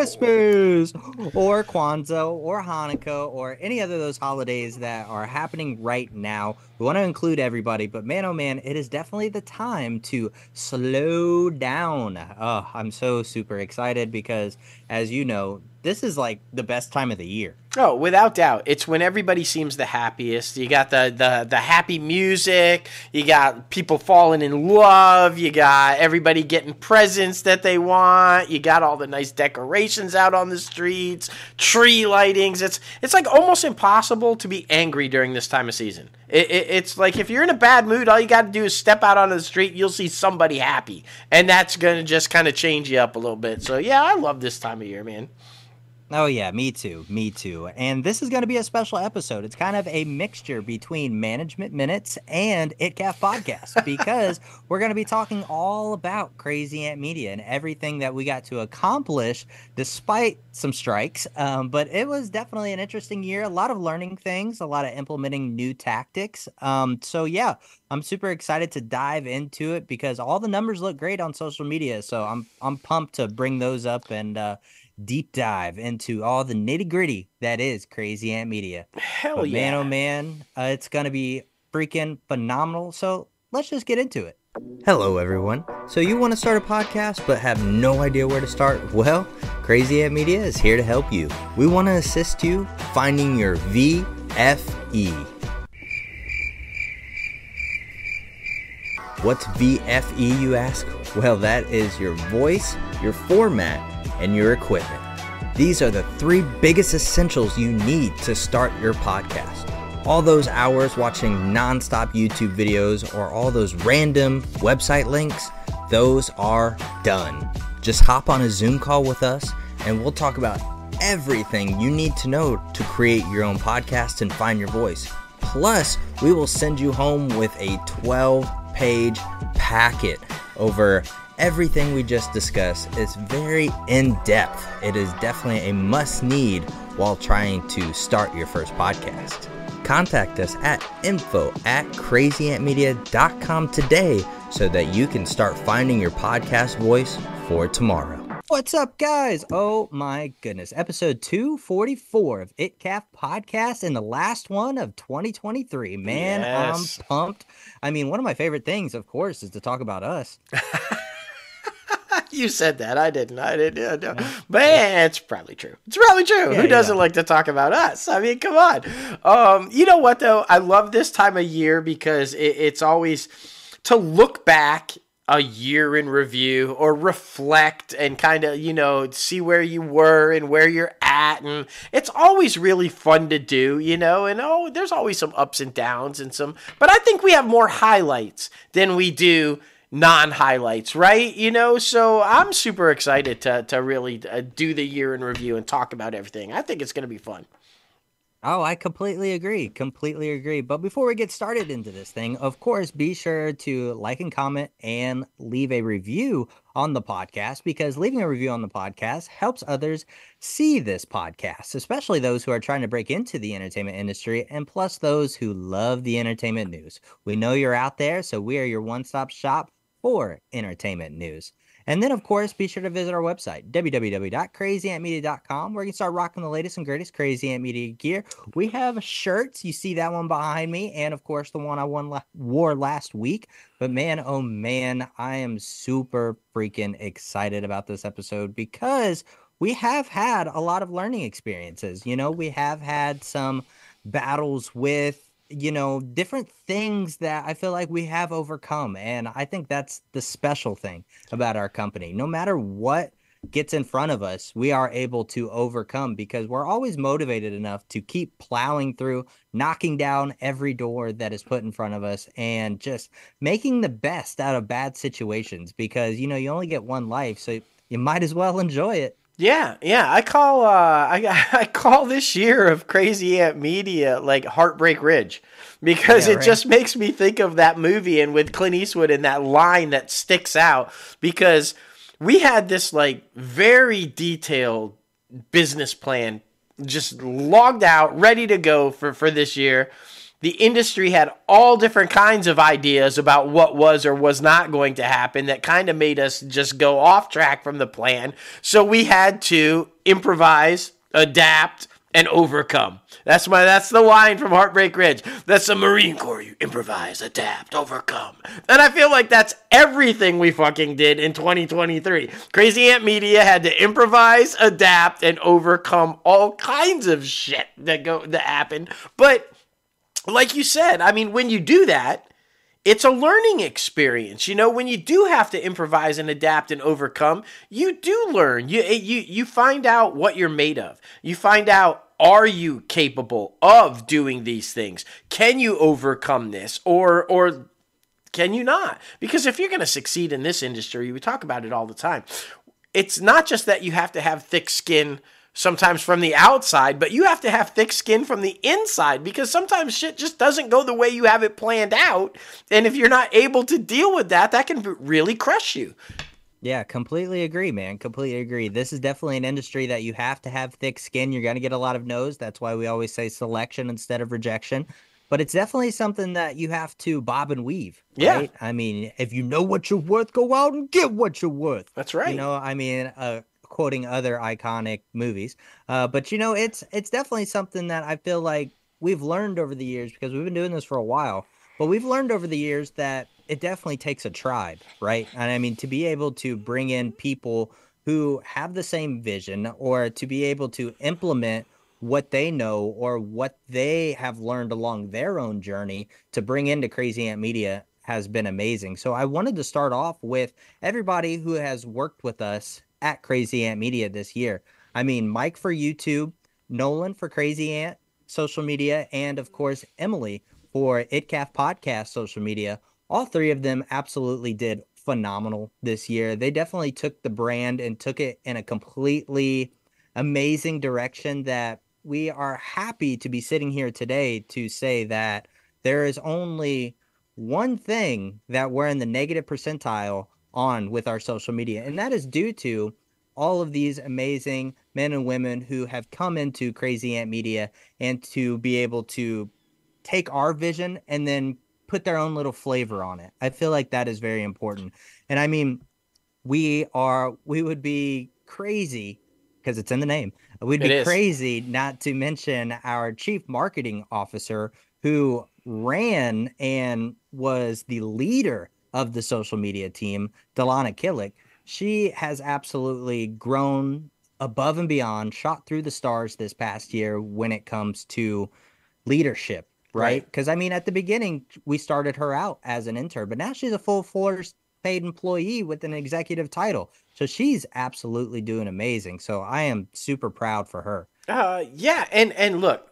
Christmas or Kwanzaa or Hanukkah or any other of those holidays that are happening right now. We want to include everybody, but man, oh man, it is definitely the time to slow down. Oh, I'm so super excited because, as you know, this is like the best time of the year. Oh, without doubt. It's when everybody seems the happiest. You got the happy music. You got people falling in love. You got everybody getting presents that they want. You got all the nice decorations out on the streets, tree lightings. It's like almost impossible to be angry during this time of season. It's like if you're in a bad mood, all you got to do is step out onto the street. You'll see somebody happy. And that's going to just kind of change you up a little bit. So, yeah, I love this time of year, man. Oh, yeah, me too. Me too. And this is going to be a special episode. It's kind of a mixture between Management Minutes and ITCAF Podcast because we're going to be talking all about Crazy Ant Media and everything that we got to accomplish despite some strikes. But it was definitely an interesting year. A lot of learning things, a lot of implementing new tactics. So, yeah, I'm super excited to dive into it because all the numbers look great on social media. So I'm pumped to bring those up and deep dive into all the nitty gritty that is Crazy Ant Media. Hell but yeah. Man, oh man, it's going to be freaking phenomenal. So let's just get into it. Hello, everyone. So you want to start a podcast but have no idea where to start? Well, Crazy Ant Media is here to help you. We want to assist you finding your VFE. What's VFE, you ask? Well, that is your voice, your format, and your equipment. These are the three biggest essentials you need to start your podcast. All those hours watching nonstop YouTube videos or all those random website links, those are done. Just hop on a Zoom call with us and we'll talk about everything you need to know to create your own podcast and find your voice. Plus, we will send you home with a 12-page packet over everything we just discussed. Is very in-depth. It is definitely a must-need while trying to start your first podcast. Contact us at info@crazyantmedia.com today so that you can start finding your podcast voice for tomorrow. What's up, guys? Oh, my goodness. Episode 244 of ITCAF Podcast and the last one of 2023. Man, yes. I'm pumped. I mean, one of my favorite things, of course, is to talk about us. You said that. I didn't. No. But yeah, it's probably true. Yeah, who doesn't like to talk about us? I mean, come on. You know what, though? I love this time of year because it's always to look back a year in review or reflect and kind of, you know, see where you were and where you're at. And it's always really fun to do, you know, and oh, there's always some ups and downs and some, but I think we have more highlights than we do non-highlights, right? You know, so I'm super excited to really do the year in review and talk about everything. I think it's going to be fun. Oh, I completely agree. But before we get started into this thing, of course, be sure to like and comment and leave a review on the podcast, because leaving a review on the podcast helps others see this podcast, especially those who are trying to break into the entertainment industry and plus those who love the entertainment news. We know you're out there, so we are your one-stop shop for entertainment news. And then, of course, be sure to visit our website, www.crazyantmedia.com, where you can start rocking the latest and greatest Crazy Ant Media gear. We have shirts. You see that one behind me and, of course, the one I wore last week. But, man, oh, man, I am super freaking excited about this episode because we have had a lot of learning experiences. You know, we have had some battles with, you know, different things that I feel like we have overcome. And I think that's the special thing about our company. No matter what gets in front of us, we are able to overcome because we're always motivated enough to keep plowing through, knocking down every door that is put in front of us and just making the best out of bad situations because, you know, you only get one life, so you might as well enjoy it. Yeah. I call this year of Crazy Ant Media like Heartbreak Ridge because it just makes me think of that movie and with Clint Eastwood and that line that sticks out because we had this like very detailed business plan just logged out, ready to go for this year. The industry had all different kinds of ideas about what was or was not going to happen that kind of made us just go off track from the plan. So we had to improvise, adapt, and overcome. That's the line from Heartbreak Ridge. That's the Marine Corps. You improvise, adapt, overcome. And I feel like that's everything we fucking did in 2023. Crazy Ant Media had to improvise, adapt, and overcome all kinds of shit that happened. But like you said, I mean, when you do that, it's a learning experience. You know, when you do have to improvise and adapt and overcome, you do learn. You find out what you're made of. You find out, are you capable of doing these things? Can you overcome this? Or can you not? Because if you're going to succeed in this industry, we talk about it all the time, it's not just that you have to have thick skin sometimes from the outside, but you have to have thick skin from the inside, because sometimes shit just doesn't go the way you have it planned out. And if you're not able to deal with that, that can really crush you. Yeah, completely agree, man. Completely agree. This is definitely an industry that you have to have thick skin. You're going to get a lot of no's. That's why we always say selection instead of rejection. But it's definitely something that you have to bob and weave. Right? Yeah. I mean, if you know what you're worth, go out and get what you're worth. That's right. You know, I mean, quoting other iconic movies, but you know, it's definitely something that I feel like we've learned over the years, because we've been doing this for a while, but we've learned over the years that it definitely takes a tribe, right? And I mean, to be able to bring in people who have the same vision, or to be able to implement what they know or what they have learned along their own journey to bring into Crazy Ant Media has been amazing. So I wanted to start off with everybody who has worked with us at Crazy Ant Media this year. I mean, Mike for YouTube, Nolan for Crazy Ant social media, and of course Emily for ITCAF Podcast social media. All three of them absolutely did phenomenal this year. They definitely took the brand and took it in a completely amazing direction that we are happy to be sitting here today to say that there is only one thing that we're in the negative percentile on with our social media, and that is due to all of these amazing men and women who have come into Crazy Ant Media and to be able to take our vision and then put their own little flavor on it. I feel like that is very important. And I mean, we would be crazy, because it's in the name, we'd be crazy not to mention our chief marketing officer, who ran and was the leader of the social media team, Delana Killick. She has absolutely grown above and beyond, shot through the stars this past year when it comes to leadership, right? Because I mean, at the beginning, we started her out as an intern, but now she's a full-force paid employee with an executive title. So she's absolutely doing amazing. So I am super proud for her. Yeah, and look,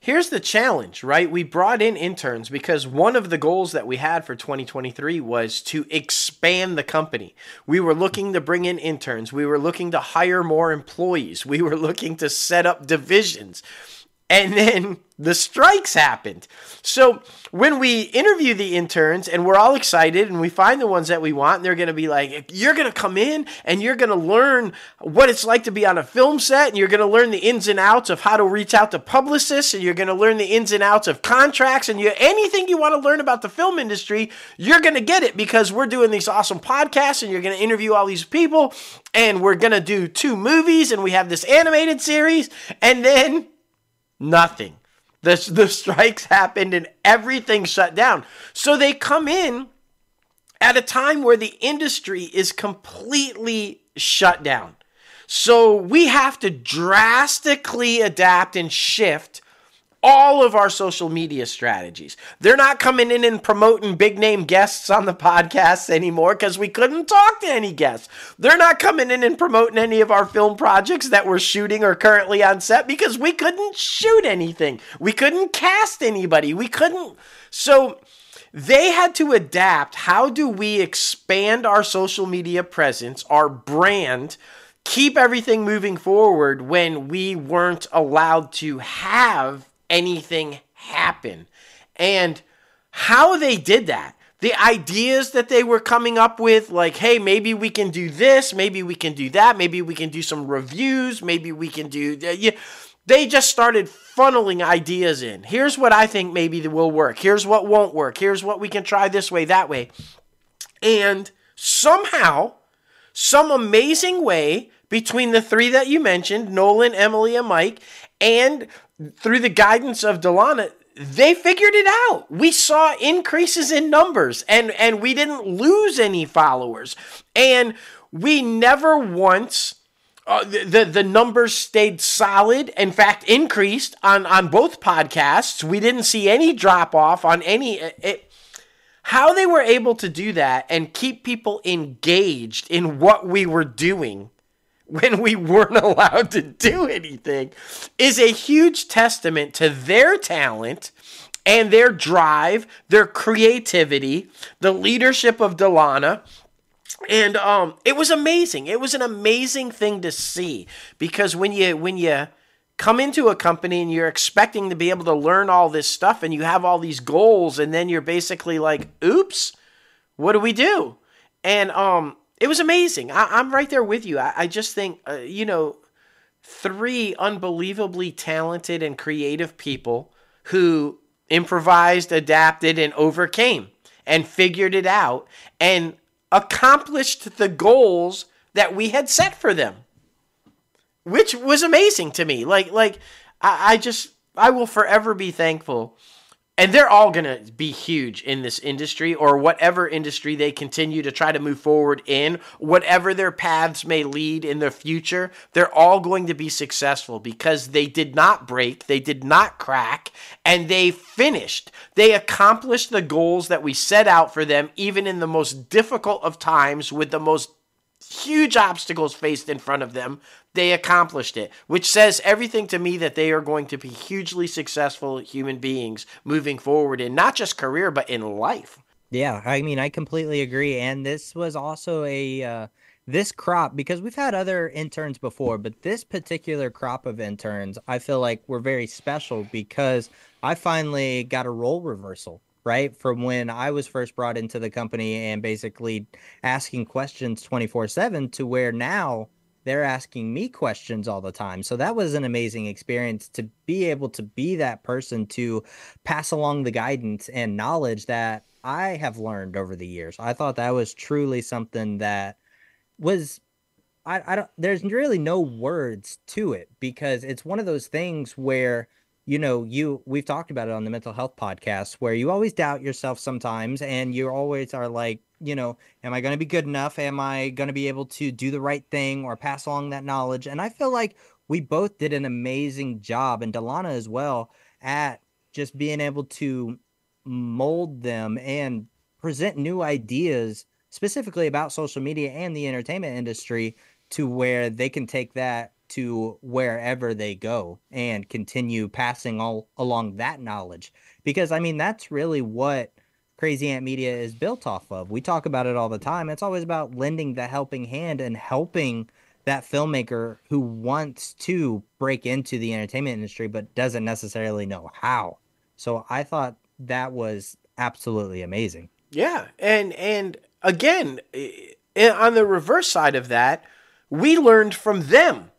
here's the challenge, right? We brought in interns because one of the goals that we had for 2023 was to expand the company. We were looking to bring in interns. We were looking to hire more employees. We were looking to set up divisions. And then the strikes happened. So when we interview the interns and we're all excited and we find the ones that we want, and they're going to be like, you're going to come in and you're going to learn what it's like to be on a film set, and you're going to learn the ins and outs of how to reach out to publicists, and you're going to learn the ins and outs of contracts, and anything you want to learn about the film industry, you're going to get it, because we're doing these awesome podcasts and you're going to interview all these people, and we're going to do 2 movies, and we have this animated series. And then nothing. The strikes happened and everything shut down. So they come in at a time where the industry is completely shut down. So we have to drastically adapt and shift all of our social media strategies. They're not coming in and promoting big name guests on the podcast anymore, because we couldn't talk to any guests. They're not coming in and promoting any of our film projects that we're shooting or currently on set, because we couldn't shoot anything. We couldn't cast anybody. We couldn't. So they had to adapt. How do we expand our social media presence, our brand, keep everything moving forward when we weren't allowed to have anything happen? And how they did that, the ideas that they were coming up with, like, hey, maybe we can do this, maybe we can do that, maybe we can do some reviews, maybe we can do They just started funneling ideas in. Here's what I think maybe will work. Here's what won't work. Here's what we can try this way, that way. And somehow, some amazing way, between the three that you mentioned, Nolan, Emily, and Mike, and through the guidance of Delana, they figured it out. We saw increases in numbers, and we didn't lose any followers. And we never once... The numbers stayed solid, in fact, increased on both podcasts. We didn't see any drop-off on any... How they were able to do that and keep people engaged in what we were doing when we weren't allowed to do anything is a huge testament to their talent and their drive, their creativity, the leadership of Delana... And it was amazing. It was an amazing thing to see, because when you come into a company and you're expecting to be able to learn all this stuff and you have all these goals, and then you're basically like, oops, what do we do? And it was amazing. I'm right there with you. I just think, three unbelievably talented and creative people who improvised, adapted, and overcame and figured it out and accomplished the goals that we had set for them, which was amazing to me. I will forever be thankful. And they're all going to be huge in this industry, or whatever industry they continue to try to move forward in, whatever their paths may lead in the future. They're all going to be successful because they did not break, they did not crack, and they finished. They accomplished the goals that we set out for them, even in the most difficult of times with the most huge obstacles faced in front of them. They accomplished it, which says everything to me that they are going to be hugely successful human beings moving forward in not just career, but in life. Yeah, I mean, I completely agree. And this was also this crop, because we've had other interns before, but this particular crop of interns, I feel like we're very special, because I finally got a role reversal. Right, from when I was first brought into the company and basically asking questions 24/7 to where now they're asking me questions all the time. So that was an amazing experience to be able to be that person to pass along the guidance and knowledge that I have learned over the years. I thought that was truly something that was... there's really no words to it, because it's one of those things where... we've talked about it on the mental health podcast, where you always doubt yourself sometimes, and you always are like, am I going to be good enough? Am I going to be able to do the right thing or pass along that knowledge? And I feel like we both did an amazing job, and Delana as well, at just being able to mold them and present new ideas specifically about social media and the entertainment industry, to where they can take that to wherever they go and continue passing all along that knowledge. Because I mean, that's really what Crazy Ant Media is built off of. We talk about it all the time. It's always about lending the helping hand and helping that filmmaker who wants to break into the entertainment industry but doesn't necessarily know how. So I thought that was absolutely amazing. Yeah. And again, on the reverse side of that, we learned from them,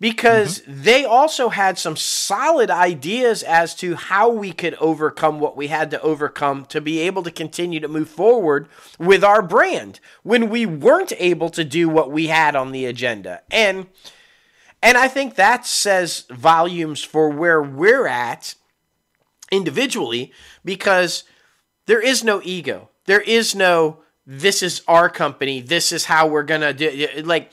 because they also had some solid ideas as to how we could overcome what we had to overcome to be able to continue to move forward with our brand when we weren't able to do what we had on the agenda. And I think that says volumes for where we're at individually, because there is no ego. There is no, this is our company, this is how we're going to do, like...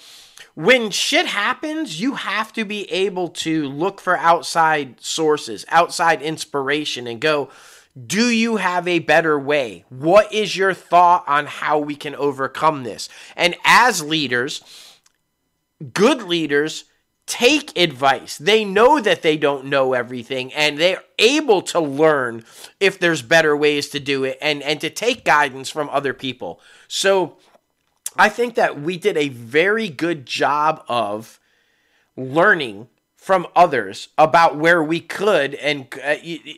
When shit happens, you have to be able to look for outside sources, outside inspiration, and go, do you have a better way? What is your thought on how we can overcome this? And as leaders, good leaders take advice. They know that they don't know everything, and they're able to learn if there's better ways to do it, and to take guidance from other people. So... I think that we did a very good job of learning from others about where we could and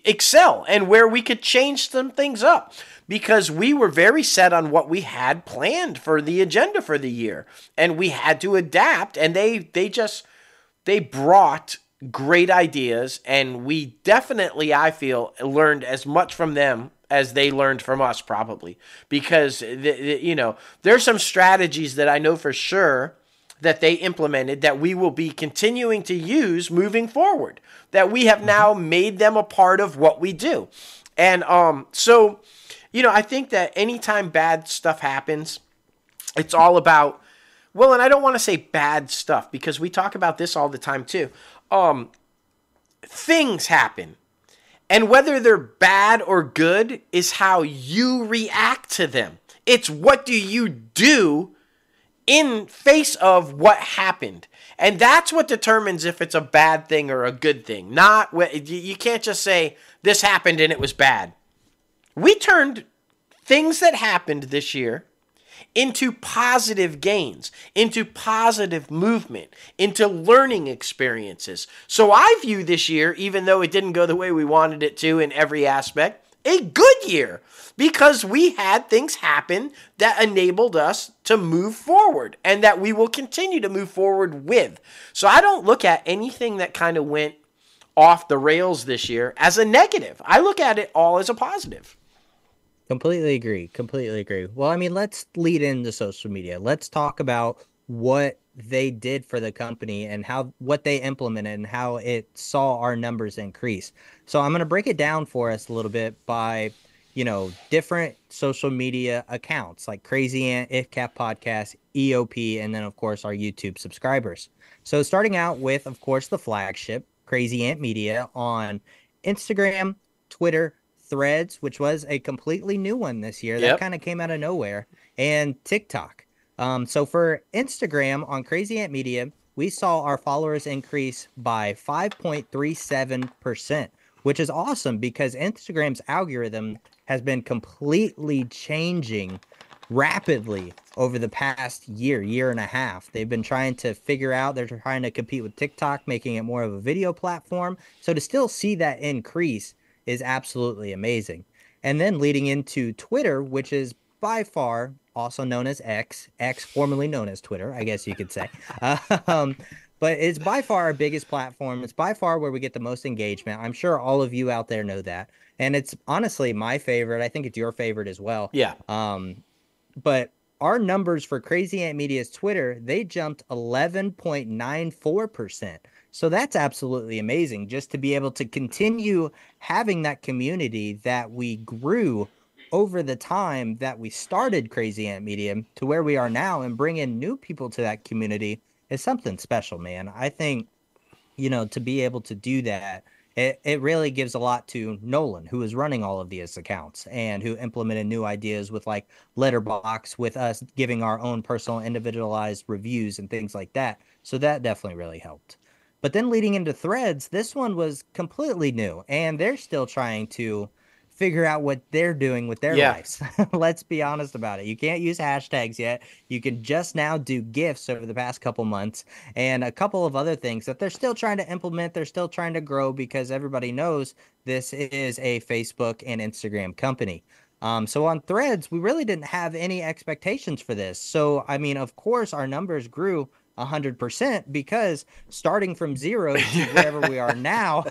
excel, and where we could change some things up, because we were very set on what we had planned for the agenda for the year, and we had to adapt, and they brought great ideas, and we definitely, I feel, learned as much from them as they learned from us, probably, because you know, there's some strategies that I know for sure that they implemented that we will be continuing to use moving forward, that we have now made them a part of what we do. And so, you know, I think that anytime bad stuff happens, it's all about, well, and I don't want to say bad stuff because we talk about this all the time too. Things happen, and whether they're bad or good is how you react to them. It's what do you do in face of what happened, and that's what determines if it's a bad thing or a good thing. Not you can't just say this happened and it was bad. We turned things that happened this year into positive gains, into positive movement, into learning experiences. So I view this year, even though it didn't go the way we wanted it to in every aspect, a good year, because we had things happen that enabled us to move forward and that we will continue to move forward with. So I don't look at anything that kind of went off the rails this year as a negative. I look at it all as a positive. Completely agree. Well, I mean, let's lead into social media. Let's talk about what they did for the company and how what they implemented and how it saw our numbers increase. So I'm going to break it down for us a little bit by, you know, different social media accounts like Crazy Ant, ITCAF Podcast, EOP, and then, of course, our YouTube subscribers. So starting out with, of course, the flagship, Crazy Ant Media, on Instagram, Twitter, Threads, which was a completely new one this year. Yep. That kind of came out of nowhere, and TikTok. So for Instagram on Crazy Ant Media, we saw our followers increase by 5.37%, which is awesome because Instagram's algorithm has been completely changing rapidly over the past year and a half. They've been trying to figure out, they're trying to compete with TikTok, making it more of a video platform. So to still see that increase is absolutely amazing. And then leading into Twitter, which is by far also known as X, formerly known as Twitter, I guess you could say. But it's by far our biggest platform. It's by far where we get the most engagement. I'm sure all of you out there know that. And it's honestly my favorite. I think it's your favorite as well. Yeah. But our numbers for Crazy Ant Media's Twitter, they jumped 11.94%. So that's absolutely amazing, just to be able to continue having that community that we grew over the time that we started Crazy Ant Media to where we are now, and bring in new people to that community is something special, man. I think, you know, to be able to do that, it really gives a lot to Nolan, who is running all of these accounts and who implemented new ideas with like Letterboxd, with us giving our own personal individualized reviews and things like that. So that definitely really helped. But then leading into Threads, this one was completely new, and they're still trying to figure out what they're doing with their lives. Let's be honest about it. You can't use hashtags yet. You can just now do GIFs over the past couple months, and a couple of other things that they're still trying to implement. They're still trying to grow because everybody knows this is a Facebook and Instagram company. So on Threads, we really didn't have any expectations for this. So, I mean, of course, our numbers grew 100% because starting from zero to wherever we are now,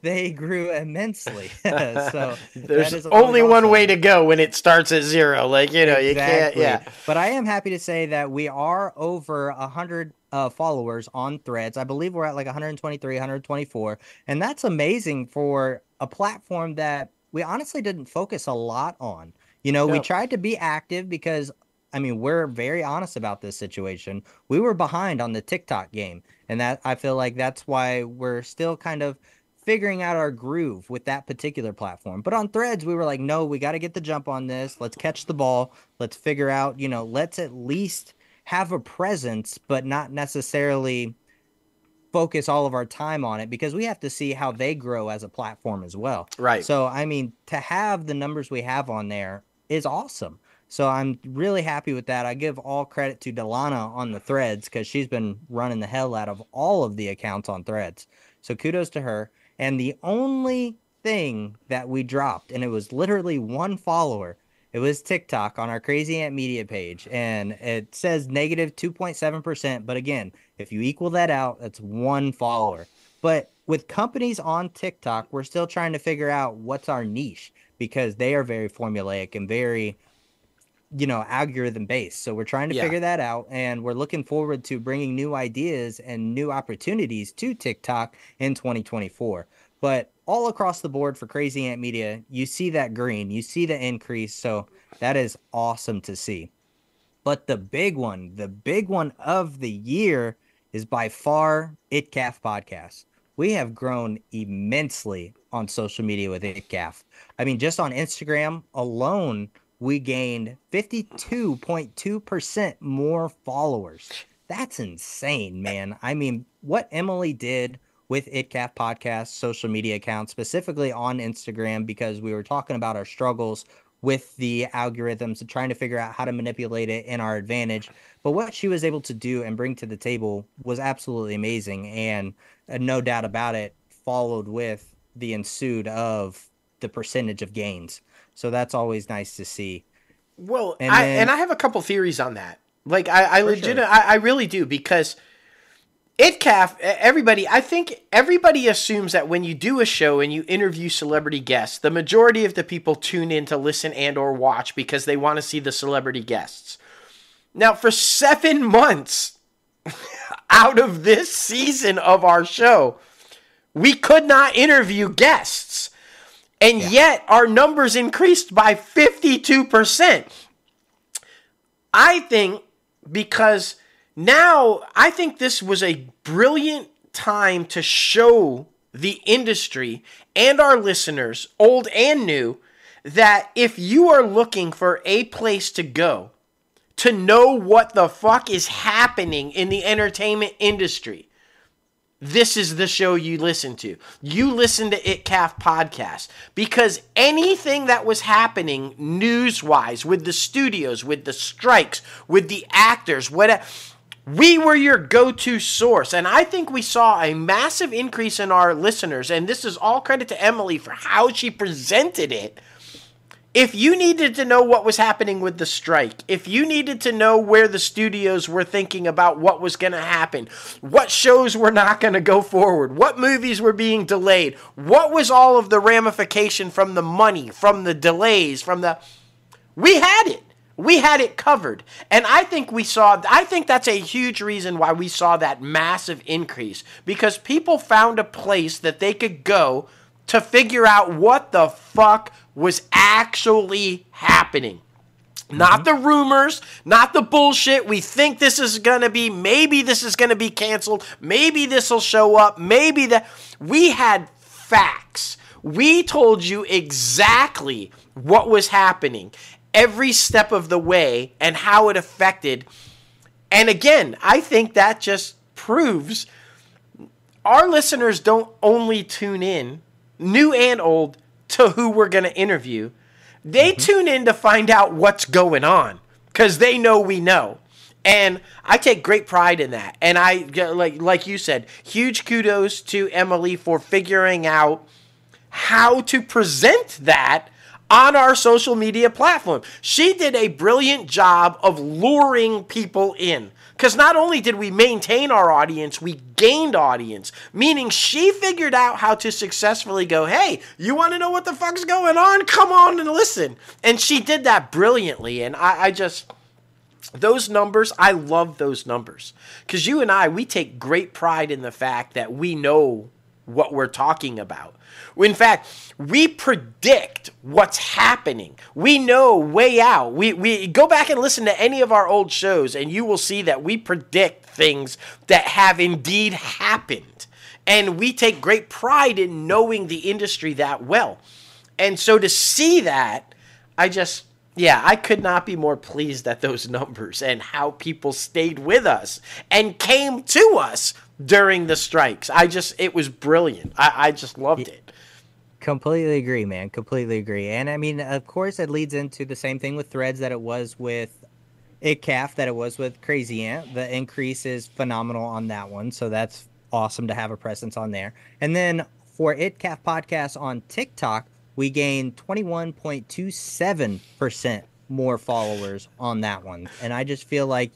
they grew immensely. So there's only one way to go when it starts at zero. Like, you know, exactly. You can't. Yeah. But I am happy to say that we are over 100 followers on Threads. I believe we're at like 123, 124. And that's amazing for a platform that we honestly didn't focus a lot on. You know, we tried to be active because, I mean, we're very honest about this situation. We were behind on the TikTok game, and that I feel like that's why we're still kind of figuring out our groove with that particular platform. But on Threads, we were like, no, we got to get the jump on this. Let's catch the ball. Let's figure out, you know, let's at least have a presence, but not necessarily focus all of our time on it, because we have to see how they grow as a platform as well. Right. So, I mean, to have the numbers we have on there is awesome. So I'm really happy with that. I give all credit to Delana on the Threads because she's been running the hell out of all of the accounts on Threads. So kudos to her. And the only thing that we dropped, and it was literally one follower, it was TikTok on our Crazy Ant Media page. And it says negative 2.7%. But again, if you equal that out, that's one follower. But with companies on TikTok, we're still trying to figure out what's our niche, because they are very formulaic and very, you know, algorithm based. So we're trying to figure that out, and we're looking forward to bringing new ideas and new opportunities to TikTok in 2024. But all across the board for Crazy Ant Media, you see that green, you see the increase. So that is awesome to see. But the big one of the year is by far ITCAF Podcast. We have grown immensely on social media with ITCAF. I mean, just on Instagram alone, we gained 52.2% more followers. That's insane, man. I mean, what Emily did with ITCAF Podcast social media accounts, specifically on Instagram, because we were talking about our struggles with the algorithms and trying to figure out how to manipulate it in our advantage. But what she was able to do and bring to the table was absolutely amazing. And no doubt about it, followed with the ensued of the percentage of gains. So that's always nice to see. Well, and I have a couple theories on that. Like I really do, because ITCAF, everybody, I think everybody assumes that when you do a show and you interview celebrity guests, the majority of the people tune in to listen and or watch because they want to see the celebrity guests. Now, for 7 months out of this season of our show, we could not interview guests. And yet our numbers increased by 52%. I think because... now, I think this was a brilliant time to show the industry and our listeners, old and new, that if you are looking for a place to go to know what the fuck is happening in the entertainment industry, this is the show you listen to. You listen to ITCAF Podcast, because anything that was happening news-wise with the studios, with the strikes, with the actors, whatever... we were your go-to source, and I think we saw a massive increase in our listeners, and this is all credit to Emily for how she presented it. If you needed to know what was happening with the strike, if you needed to know where the studios were thinking about what was going to happen, what shows were not going to go forward, what movies were being delayed, what was all of the ramification from the money, from the delays, from the... we had it. We had it covered, and I think that's a huge reason why we saw that massive increase, because people found a place that they could go to figure out what the fuck was actually happening. Not the rumors, not the bullshit. We think this is going to be, maybe this is going to be canceled, maybe this will show up, maybe that. We had facts. We told you exactly what was happening every step of the way and how it affected. And again, I think that just proves our listeners don't only tune in, new and old, to who we're going to interview. They tune in to find out what's going on, because they know we know. And I take great pride in that. And I, like you said, huge kudos to Emily for figuring out how to present that on our social media platform. She did a brilliant job of luring people in, because not only did we maintain our audience, we gained audience, meaning she figured out how to successfully go, hey, you want to know what the fuck's going on? Come on and listen. And she did that brilliantly. And I just, those numbers, I love those numbers, because you and I, we take great pride in the fact that we know what we're talking about. In fact, we predict what's happening. We know way out. We go back and listen to any of our old shows, and you will see that we predict things that have indeed happened. And we take great pride in knowing the industry that well. And so to see that, I could not be more pleased at those numbers and how people stayed with us and came to us during the strikes. It was brilliant. I just loved it. Completely agree, man. Completely agree. And I mean, of course, it leads into the same thing with Threads that it was with ITCAF, that it was with Crazy Ant. The increase is phenomenal on that one. So that's awesome to have a presence on there. And then for ITCAF Podcast on TikTok, we gained 21.27% more followers on that one. And I just feel like,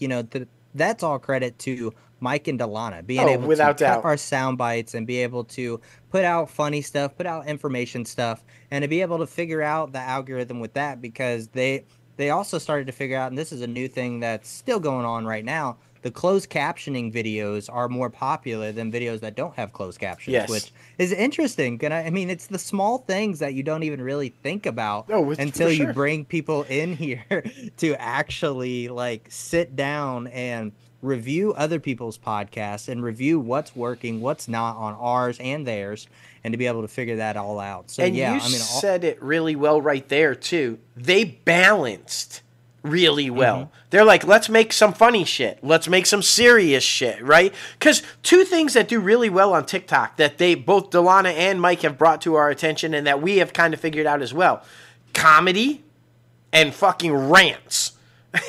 that's all credit to Mike and Delana, being able to cut our sound bites and be able to put out funny stuff, put out information stuff, and to be able to figure out the algorithm with that, because they also started to figure out, and this is a new thing that's still going on right now, the closed captioning videos are more popular than videos that don't have closed captions, which is interesting. I mean, it's the small things that you don't even really think about until you bring people in here to actually like sit down and review other people's podcasts and review what's working, what's not on ours and theirs, and to be able to figure that all out. So, and you said it really well right there, too. They balanced really well. They're like, let's make some funny shit. Let's make some serious shit, right? Because two things that do really well on TikTok that they, both Delana and Mike, have brought to our attention and that we have kind of figured out as well, comedy and fucking rants.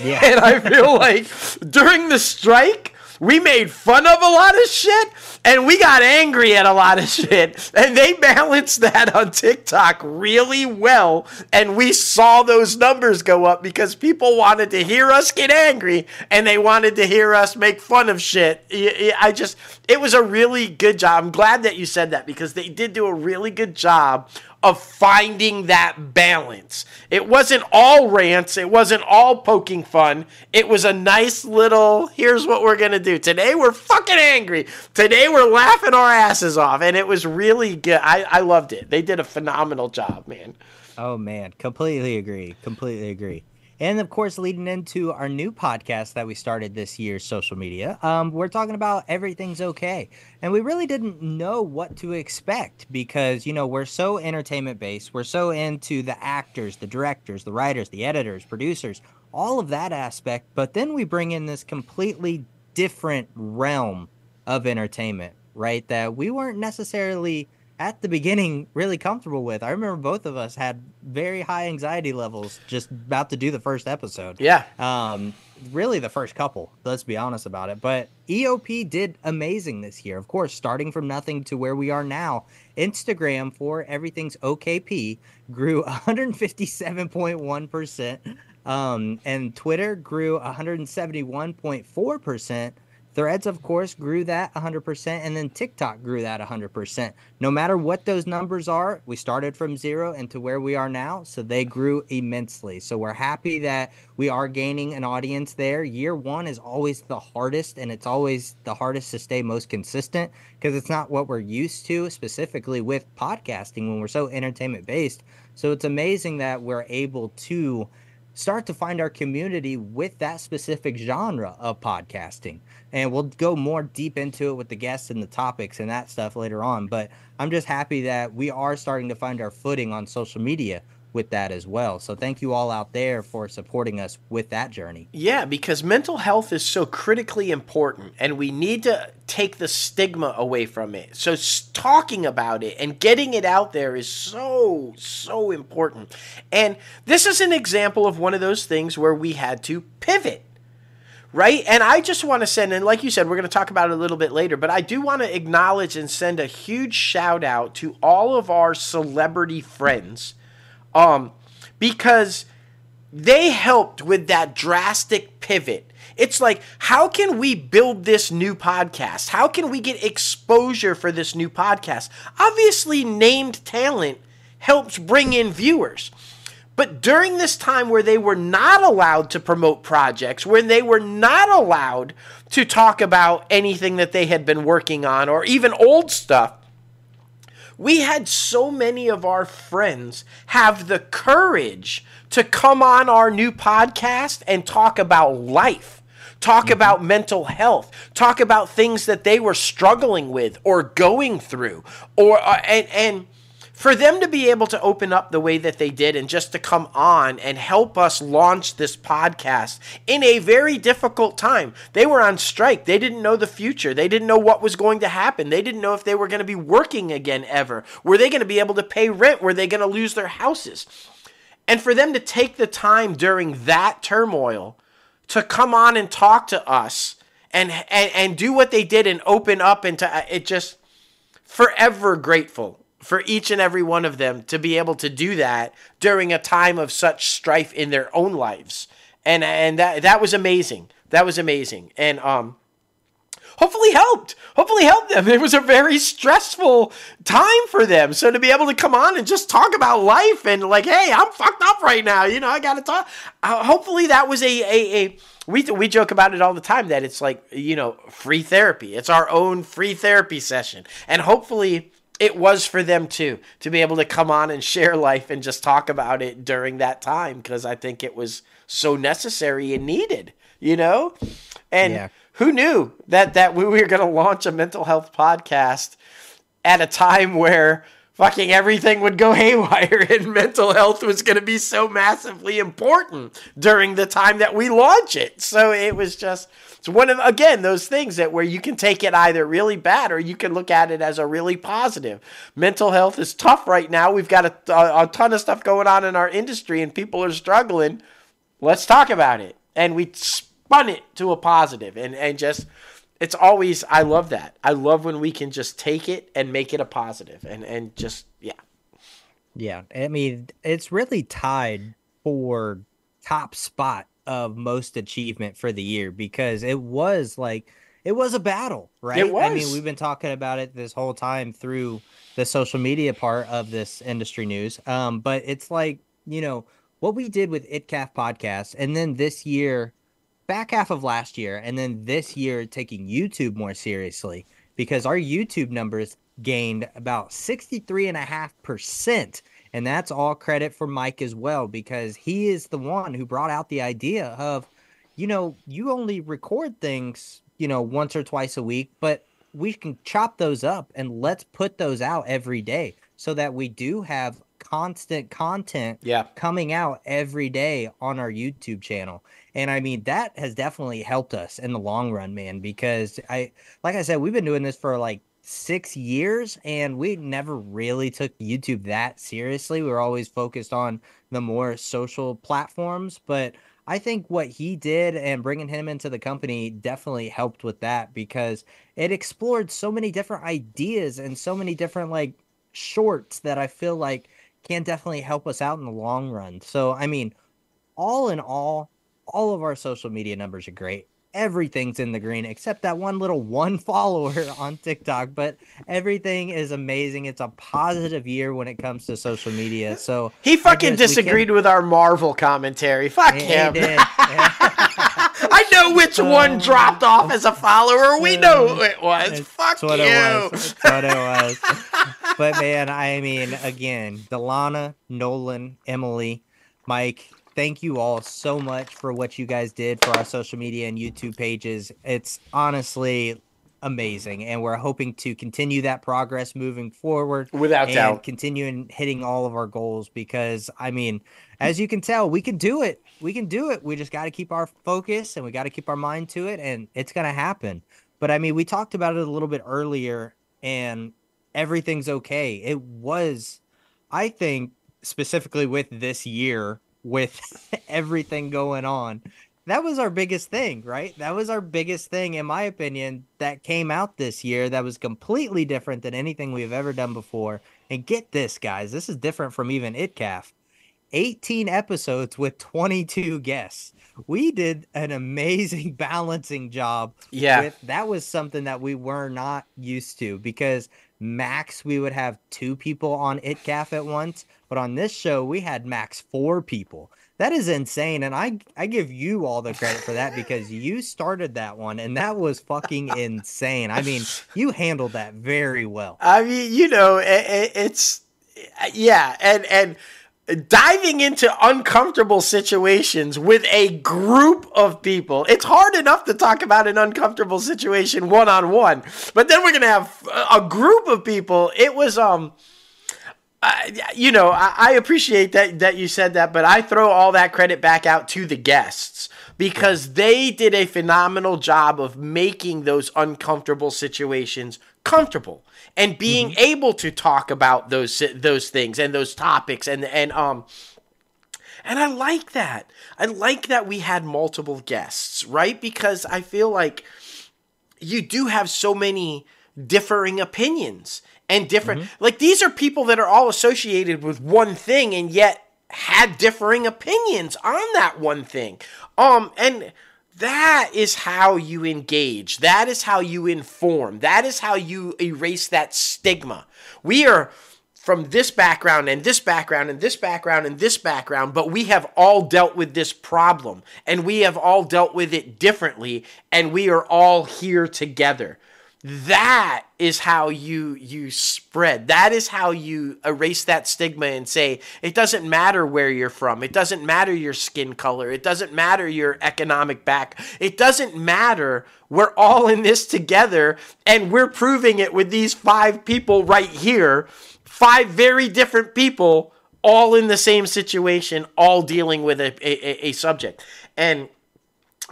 Yeah. And I feel like during the strike, we made fun of a lot of shit, and we got angry at a lot of shit. And they balanced that on TikTok really well, and we saw those numbers go up because people wanted to hear us get angry, and they wanted to hear us make fun of shit. It was a really good job. I'm glad that you said that, because they did do a really good job of finding that balance. It wasn't all rants. It wasn't all poking fun. It was a nice little, here's what we're going to do. Today we're fucking angry. Today we're laughing our asses off. And it was really good. I loved it. They did a phenomenal job, man. Oh, man. Completely agree. Completely agree. And, of course, leading into our new podcast that we started this year, social media, we're talking about Everything's Okay. And we really didn't know what to expect because, you know, we're so entertainment-based. We're so into the actors, the directors, the writers, the editors, producers, all of that aspect. But then we bring in this completely different realm of entertainment, right, that we weren't necessarily at the beginning really comfortable with. I remember both of us had very high anxiety levels just about to do the first episode. Yeah. Really the first couple, let's be honest about it. But EOP did amazing this year. Of course, starting from nothing to where we are now, Instagram for Everything's OKP grew 157.1%. And Twitter grew 171.4%. Threads, of course, grew that 100%, and then TikTok grew that 100%. No matter what those numbers are, we started from zero and to where we are now, so they grew immensely. So we're happy that we are gaining an audience there. Year one is always the hardest, and it's always the hardest to stay most consistent because it's not what we're used to, specifically with podcasting when we're so entertainment-based. So it's amazing that we're able to start to find our community with that specific genre of podcasting. And we'll go more deep into it with the guests and the topics and that stuff later on. But I'm just happy that we are starting to find our footing on social media with that as well. So thank you all out there for supporting us with that journey. Yeah, because mental health is so critically important, and we need to take the stigma away from it. So talking about it and getting it out there is so, so important. And this is an example of one of those things where we had to pivot. Right? And I just want to send, and like you said, we're going to talk about it a little bit later, but I do want to acknowledge and send a huge shout out to all of our celebrity friends. Because they helped with that drastic pivot. It's like, how can we build this new podcast? How can we get exposure for this new podcast? Obviously, named talent helps bring in viewers. But during this time where they were not allowed to promote projects, when they were not allowed to talk about anything that they had been working on or even old stuff, we had so many of our friends have the courage to come on our new podcast and talk about life, talk about mental health, talk about things that they were struggling with or going through, or and for them to be able to open up the way that they did and just to come on and help us launch this podcast in a very difficult time. They were on strike. They didn't know the future. They didn't know what was going to happen. They didn't know if they were going to be working again ever. Were they going to be able to pay rent? Were they going to lose their houses? And for them to take the time during that turmoil to come on and talk to us and do what they did and open up, and it just, forever grateful for each and every one of them to be able to do that during a time of such strife in their own lives. And that was amazing. That was amazing. And hopefully helped them. It was a very stressful time for them. So to be able to come on and just talk about life and like, hey, I'm fucked up right now. You know, I got to talk. Hopefully that was we joke about it all the time that it's like, you know, free therapy. It's our own free therapy session. And hopefully it was for them too, to be able to come on and share life and just talk about it during that time. Cause I think it was so necessary and needed, you know, and who knew that we were going to launch a mental health podcast at a time where fucking everything would go haywire and mental health was going to be so massively important during the time that we launch it. So it was just, it's one of, again, those things that where you can take it either really bad or you can look at it as a really positive. Mental health is tough right now. We've got a ton of stuff going on in our industry and people are struggling. Let's talk about it. And we spun it to a positive and just... It's always, I love that. I love when we can just take it and make it a positive and just, yeah. Yeah. I mean, it's really tied for top spot of most achievement for the year because it was a battle, right? It was. I mean, we've been talking about it this whole time through the social media part of this industry news. But it's like, you know, what we did with ITCAF Podcast and then this year, back half of last year and then this year taking YouTube more seriously because our YouTube numbers gained about 63.5%. And that's all credit for Mike as well, because he is the one who brought out the idea of, you know, you only record things, you know, once or twice a week, but we can chop those up and let's put those out every day so that we do have constant content coming out every day on our YouTube channel. And I mean, that has definitely helped us in the long run, man, because like I said, we've been doing this for like 6 years and we never really took YouTube that seriously. We were always focused on the more social platforms, but I think what he did and bringing him into the company definitely helped with that because it explored so many different ideas and so many different like shorts that I feel like can definitely help us out in the long run. So, I mean, all in all of our social media numbers are great. Everything's in the green except that one follower on TikTok, but everything is amazing. It's a positive year when it comes to social media. So he fucking disagreed with our Marvel commentary. Fuck him. He did. I know which one dropped off as a follower. We know who it was. Fuck you. That's what it was. But man, I mean, again, Delana, Nolan, Emily, Mike, thank you all so much for what you guys did for our social media and YouTube pages. It's honestly amazing. And we're hoping to continue that progress moving forward. Without doubt. Continuing hitting all of our goals because, I mean, as you can tell, we can do it. We can do it. We just got to keep our focus and we got to keep our mind to it. And it's going to happen. But, I mean, we talked about it a little bit earlier and everything's okay. It was, I think, specifically with this year, with everything going on, that was our biggest thing, right? That was our biggest thing, in my opinion, that came out this year that was completely different than anything we've ever done before. And get this, guys, this is different from even ITCAF. 18 episodes with 22 guests. We did an amazing balancing job. Yeah. That was something that we were not used to because max we would have 2 people on ITCAF at once, but on this show we had max 4 people. That is insane, and I give you all the credit for that because you started that one, and that was fucking insane. I mean, you handled that very well. I mean, you know, it's yeah, and diving into uncomfortable situations with a group of people. It's hard enough to talk about an uncomfortable situation one-on-one, but then we're going to have a group of people. It was, you know, I appreciate that you said that, but I throw all that credit back out to the guests because they did a phenomenal job of making those uncomfortable situations comfortable and being able to talk about those things and those topics and I like that. I like that we had multiple guests, right? Because I feel like you do have so many differing opinions and different like these are people that are all associated with one thing and yet had differing opinions on that one thing. And That is how you engage. That is how you inform. That is how you erase that stigma. We are from this background and this background and this background and this background, but we have all dealt with this problem, and we have all dealt with it differently, and we are all here together. That is how you spread. That is how you erase that stigma and say, it doesn't matter where you're from. It doesn't matter your skin color. It doesn't matter your economic back. It doesn't matter. We're all in this together, and we're proving it with these 5 people right here, 5 very different people, all in the same situation, all dealing with a subject. And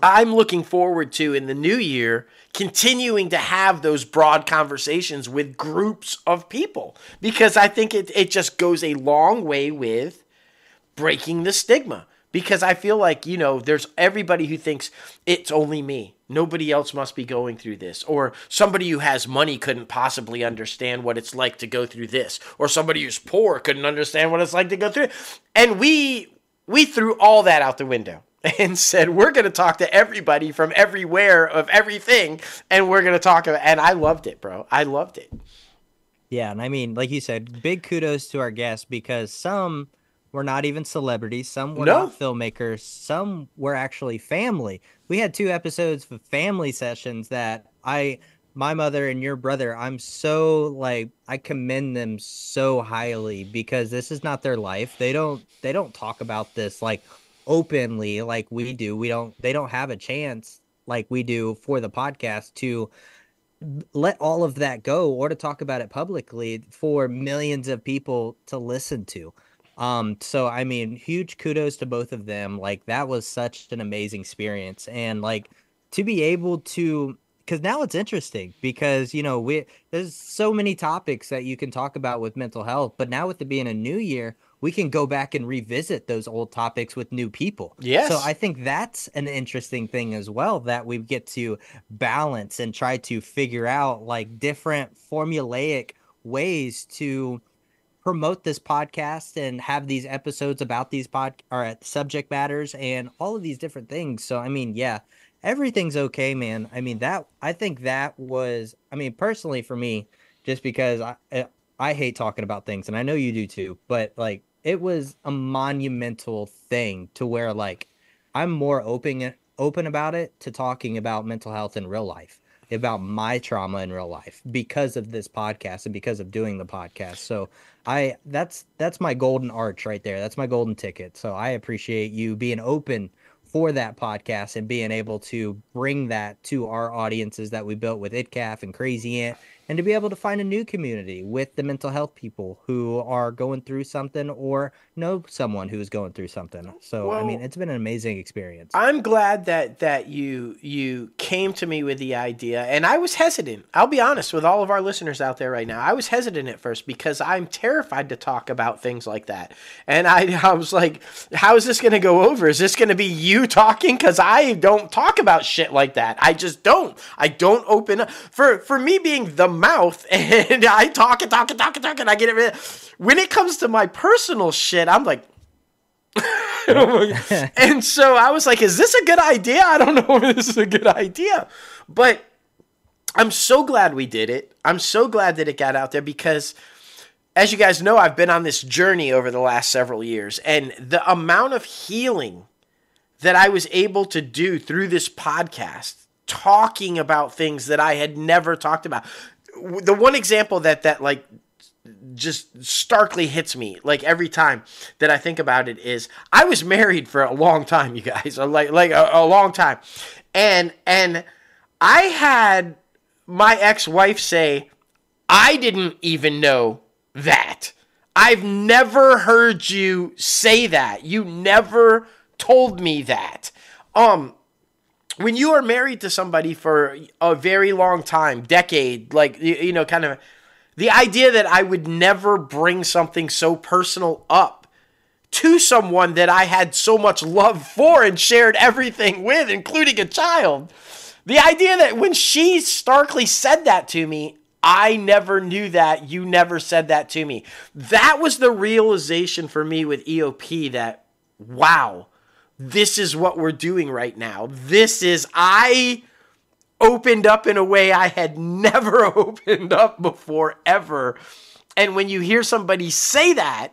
I'm looking forward to, in the new year, continuing to have those broad conversations with groups of people, because I think it just goes a long way with breaking the stigma, because I feel like, you know, there's everybody who thinks it's only me. Nobody else must be going through this, or somebody who has money couldn't possibly understand what it's like to go through this, or somebody who's poor couldn't understand what it's like to go through it. And we threw all that out the window and said, we're going to talk to everybody from everywhere of everything, and we're going to talk about, and I loved it, bro. I loved it. Yeah, and I mean, like you said, big kudos to our guests, because some were not even celebrities, some were not filmmakers, some were actually family. We had 2 episodes of family sessions that my mother and your brother, I'm so, like, I commend them so highly, because this is not their life. They don't talk about this, like, openly like we do. They don't have a chance like we do for the podcast to let all of that go, or to talk about it publicly for millions of people to listen to. So I mean, huge kudos to both of them. Like, that was such an amazing experience, and like, to be able to, because now it's interesting, because, you know, there's so many topics that you can talk about with mental health, but now with it being a new year, we can go back and revisit those old topics with new people. Yes. So I think that's an interesting thing as well, that we get to balance and try to figure out, like, different formulaic ways to promote this podcast and have these episodes about these subject matters and all of these different things. So, I mean, yeah, Everything's Okay, man. I mean, I think that was personally for me, just because I hate talking about things, and I know you do too, but like, it was a monumental thing to where, like, I'm more open about it, to talking about mental health in real life, about my trauma in real life, because of this podcast and because of doing the podcast. So that's my golden arch right there. That's my golden ticket. So I appreciate you being open for that podcast and being able to bring that to our audiences that we built with ITCAF and Crazy Ant, and to be able to find a new community with the mental health people who are going through something, or know someone who's going through something. So, well, I mean, it's been an amazing experience. I'm glad that you came to me with the idea, and I was hesitant. I'll be honest with all of our listeners out there right now. I was hesitant at first, because I'm terrified to talk about things like that. And I was like, how is this going to go over? Is this going to be you talking? Because I don't talk about shit like that. I just don't. I don't open up. For me being the mouth, and I talk and talk and talk and talk, and I get it. When it comes to my personal shit, I'm like, and so I was like, is this a good idea? I don't know if this is a good idea, but I'm so glad we did it. I'm so glad that it got out there, because as you guys know, I've been on this journey over the last several years, and the amount of healing that I was able to do through this podcast, talking about things that I had never talked about. The one example that like just starkly hits me, like, every time that I think about it, is I was married for a long time, you guys, like a long time. And I had my ex-wife say, I didn't even know that. I've never heard you say that. You never told me that. When you are married to somebody for a very long time, decade, like, you know, kind of, the idea that I would never bring something so personal up to someone that I had so much love for and shared everything with, including a child, the idea that when she starkly said that to me, I never knew that, you never said that to me. That was the realization for me with EOP, that, wow, this is what we're doing right now. This is, I opened up in a way I had never opened up before, ever. And when you hear somebody say that,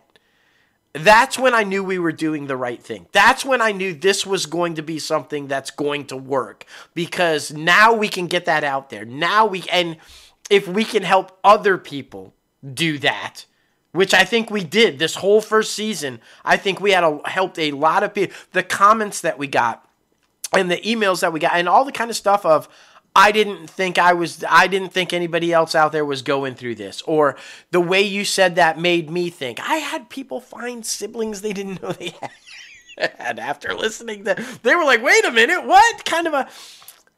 that's when I knew we were doing the right thing. That's when I knew this was going to be something that's going to work, because now we can get that out there. Now we, and if we can help other people do that, which I think we did this whole first season, I think we had helped a lot of people. The comments that we got and the emails that we got and all the kind of stuff of, I didn't think anybody else out there was going through this. Or the way you said that made me think. I had people find siblings they didn't know they had after listening to. They were like, wait a minute, what? Kind of a,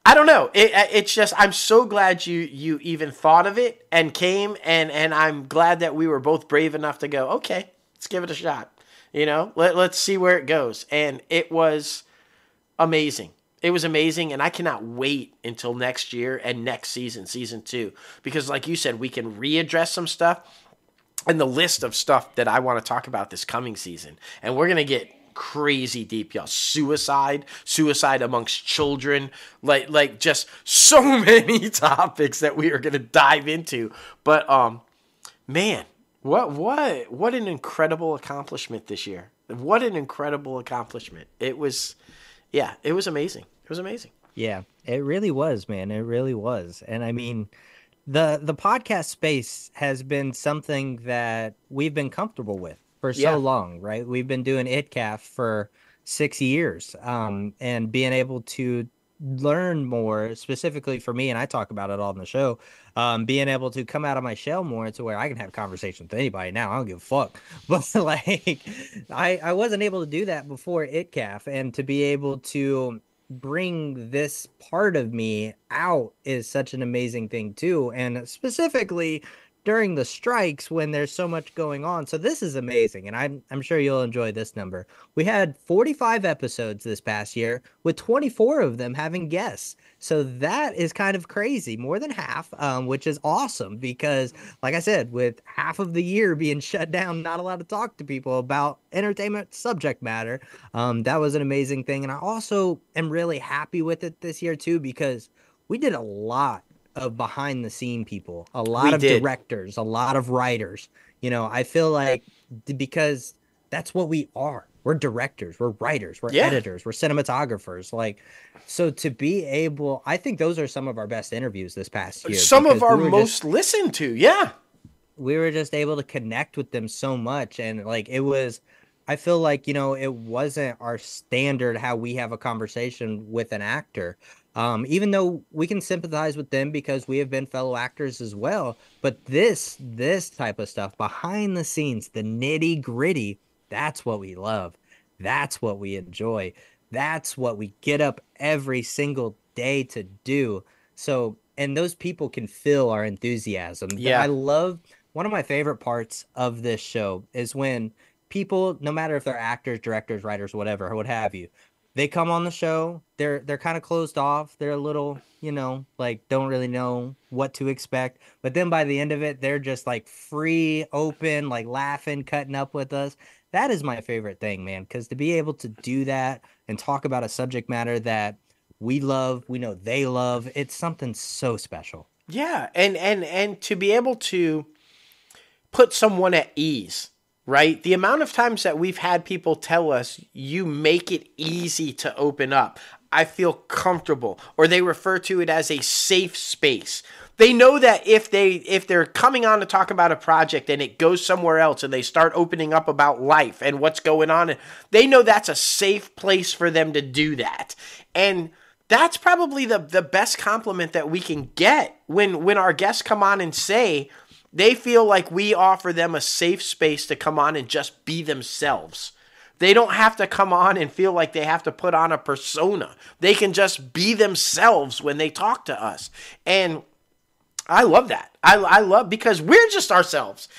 I don't know. It's just, I'm so glad you even thought of it and came. And I'm glad that we were both brave enough to go, okay, let's give it a shot. You know, let's see where it goes. And it was amazing. It was amazing, and I cannot wait until next year and next season, season 2, because like you said, we can readdress some stuff, and the list of stuff that I want to talk about this coming season, and we're going to get crazy deep, y'all. Suicide amongst children, like just so many topics that we are going to dive into, but man, what an incredible accomplishment this year. What an incredible accomplishment. It was amazing. It was amazing. Yeah, it really was, man. It really was. And I mean, the podcast space has been something that we've been comfortable with for so long, right? We've been doing ITCAF for 6 years, and being able to learn more, specifically for me, and I talk about it all in the show, being able to come out of my shell more to where I can have conversations with anybody now. I don't give a fuck. But like, I wasn't able to do that before ITCAF, and to be able to bring this part of me out is such an amazing thing too. And specifically during the strikes when there's so much going on. So this is amazing, and I'm sure you'll enjoy this number. We had 45 episodes this past year, with 24 of them having guests. So that is kind of crazy, more than half, which is awesome because, like I said, with half of the year being shut down, not allowed to talk to people about entertainment subject matter, that was an amazing thing. And I also am really happy with it this year too, because we did a lot of behind the scene people, a lot of directors, a lot of writers. You know, I feel like because that's what we are. We're directors, we're writers, we're editors, we're cinematographers. Like, so to be able, I think those are some of our best interviews this past year. Some of our most listened to. Yeah. We were just able to connect with them so much. And like, it was, I feel like, you know, it wasn't our standard how we have a conversation with an actor. Even though we can sympathize with them because we have been fellow actors as well, but this type of stuff behind the scenes, the nitty gritty, that's what we love. That's what we enjoy. That's what we get up every single day to do. So, and those people can feel our enthusiasm. Yeah. I love, one of my favorite parts of this show is when people, no matter if they're actors, directors, writers, whatever, or what have you, they come on the show, they're kind of closed off, they're a little, you know, like, don't really know what to expect, but then by the end of it, they're just like free, open, like laughing, cutting up with us. That is my favorite thing, man, because to be able to do that and talk about a subject matter that we love, we know they love, it's something so special. Yeah, and to be able to put someone at ease. Right? The amount of times that we've had people tell us, you make it easy to open up. I feel comfortable. Or they refer to it as a safe space. They know that if they're coming on to talk about a project and it goes somewhere else and they start opening up about life and what's going on, they know that's a safe place for them to do that. And that's probably the best compliment that we can get when our guests come on and say, they feel like we offer them a safe space to come on and just be themselves. They don't have to come on and feel like they have to put on a persona. They can just be themselves when they talk to us. And I love that. I love, because we're just ourselves,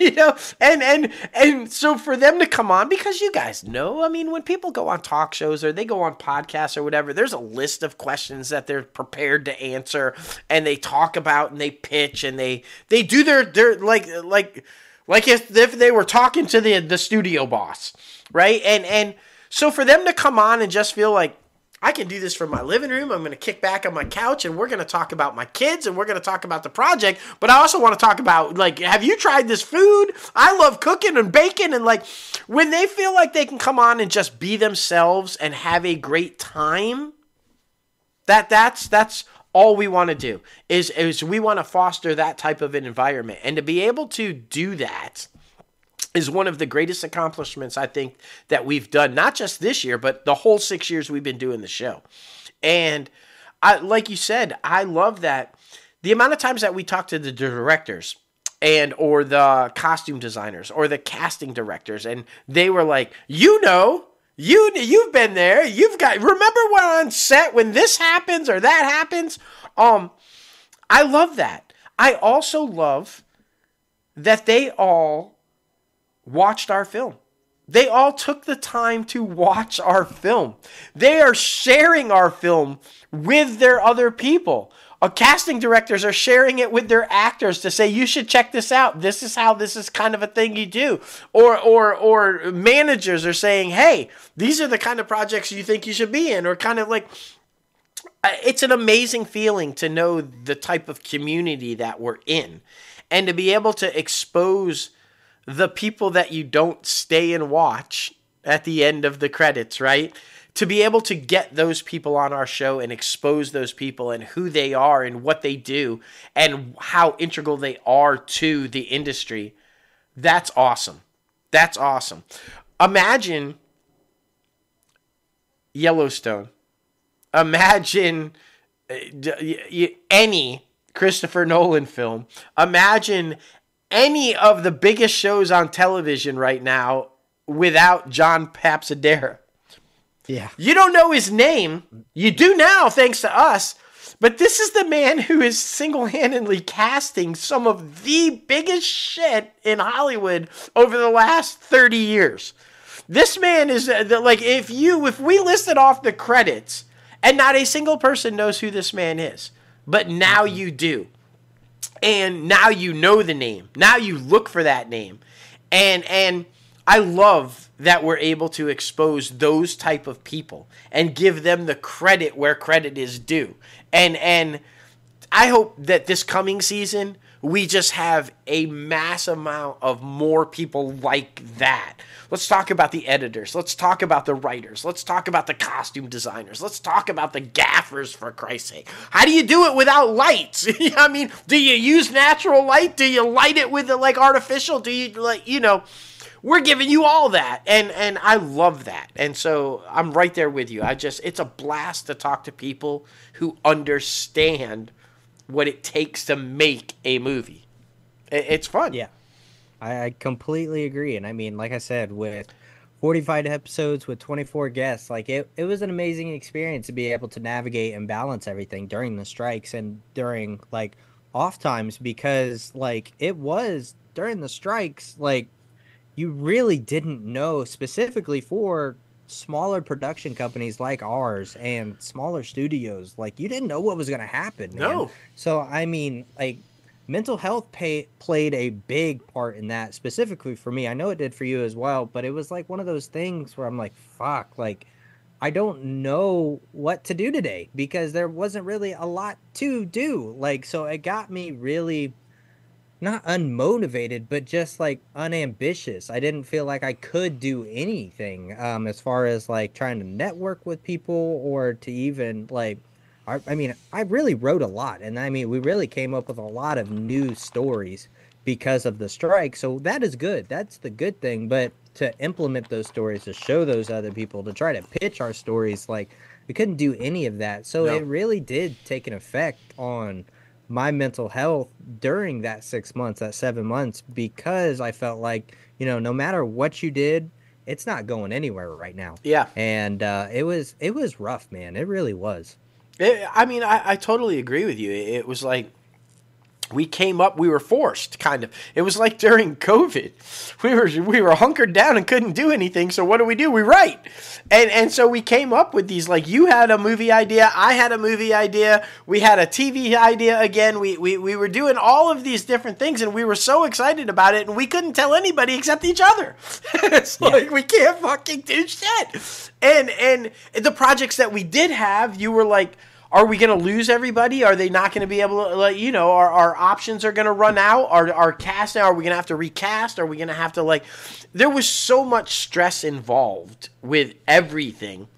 you know, and so for them to come on, because you guys know, I mean, when people go on talk shows or they go on podcasts or whatever, there's a list of questions that they're prepared to answer and they talk about and they pitch and they do their like if they were talking to the studio boss, right? And So for them to come on and just feel like, I can do this from my living room, I'm going to kick back on my couch, and we're going to talk about my kids, and we're going to talk about the project, but I also want to talk about, like, have you tried this food? I love cooking and baking, and, like, when they feel like they can come on and just be themselves and have a great time, that's all we want to do, is we want to foster that type of an environment, and to be able to do that is one of the greatest accomplishments, I think, that we've done, not just this year, but the whole 6 years we've been doing the show. And I, like you said, I love that. The amount of times that we talk to the directors and or the costume designers or the casting directors, and they were like, you know, you've been there. You've got, remember when on set when this happens or that happens? I love that. I also love that they all watched our film. They all took the time to watch our film. They are sharing our film with their other people. Our casting directors are sharing it with their actors to say, you should check this out. This is how, this is kind of a thing you do. Or managers are saying, hey, these are the kind of projects you think you should be in, or kind of like, it's an amazing feeling to know the type of community that we're in and to be able to expose the people that you don't stay and watch at the end of the credits, right? To be able to get those people on our show and expose those people and who they are and what they do and how integral they are to the industry. That's awesome. That's awesome. Imagine Yellowstone. Imagine any Christopher Nolan film. Imagine any of the biggest shows on television right now without John Papsadera. Yeah. You don't know his name. You do now, thanks to us. But this is the man who is single-handedly casting some of the biggest shit in Hollywood over the last 30 years. This man is, like, if we listed off the credits, and not a single person knows who this man is, but now you do. And now you know the name. Now you look for that name. And I love that we're able to expose those type of people and give them the credit where credit is due. And I hope that this coming season, we just have a mass amount of more people like that. Let's talk about the editors. Let's talk about the writers. Let's talk about the costume designers. Let's talk about the gaffers, for Christ's sake. How do you do it without lights? I mean, do you use natural light? Do you light it with, like, artificial? Do you, like, you know, we're giving you all that. And I love that. And so I'm right there with you. It's a blast to talk to people who understand what it takes to make a movie. It's fun. Yeah, I completely agree. And I mean, like I said, with 45 episodes with 24 guests, like it was an amazing experience to be able to navigate and balance everything during the strikes and during, like, off times, because, like, it was during the strikes, like, you really didn't know, specifically for smaller production companies like ours and smaller studios, like, you didn't know what was going to happen, man. No. So I mean, like, mental health played a big part in that, specifically for me. I know it did for you as well, but it was like one of those things where I'm like, fuck, like, I don't know what to do today, because there wasn't really a lot to do, like, so it got me really not unmotivated, but just, like, unambitious. I didn't feel like I could do anything as far as, like, trying to network with people or to even, like, I mean, I really wrote a lot. And, I mean, we really came up with a lot of new stories because of the strike. So that is good. That's the good thing. But to implement those stories, to show those other people, to try to pitch our stories, like, we couldn't do any of that. So no. It really did take an effect on my mental health during that 6 months, that 7 months, because I felt like, you know, no matter what you did, it's not going anywhere right now. Yeah. And it was rough, man. It really was. I mean, I totally agree with you. It was like, We came up, we were forced, kind of. It was like during COVID. We were hunkered down and couldn't do anything, so what do? We write. And so we came up with these, like, you had a movie idea, I had a movie idea, we had a TV idea again, we were doing all of these different things, and we were so excited about it, and we couldn't tell anybody except each other. It's like, we can't fucking do shit. And the projects that we did have, you were like, are we going to lose everybody? Are they not going to be able to, like, you know, our options are going to run out? Our cast now, are we going to have to recast? Are we going to have to, like, there was so much stress involved with everything.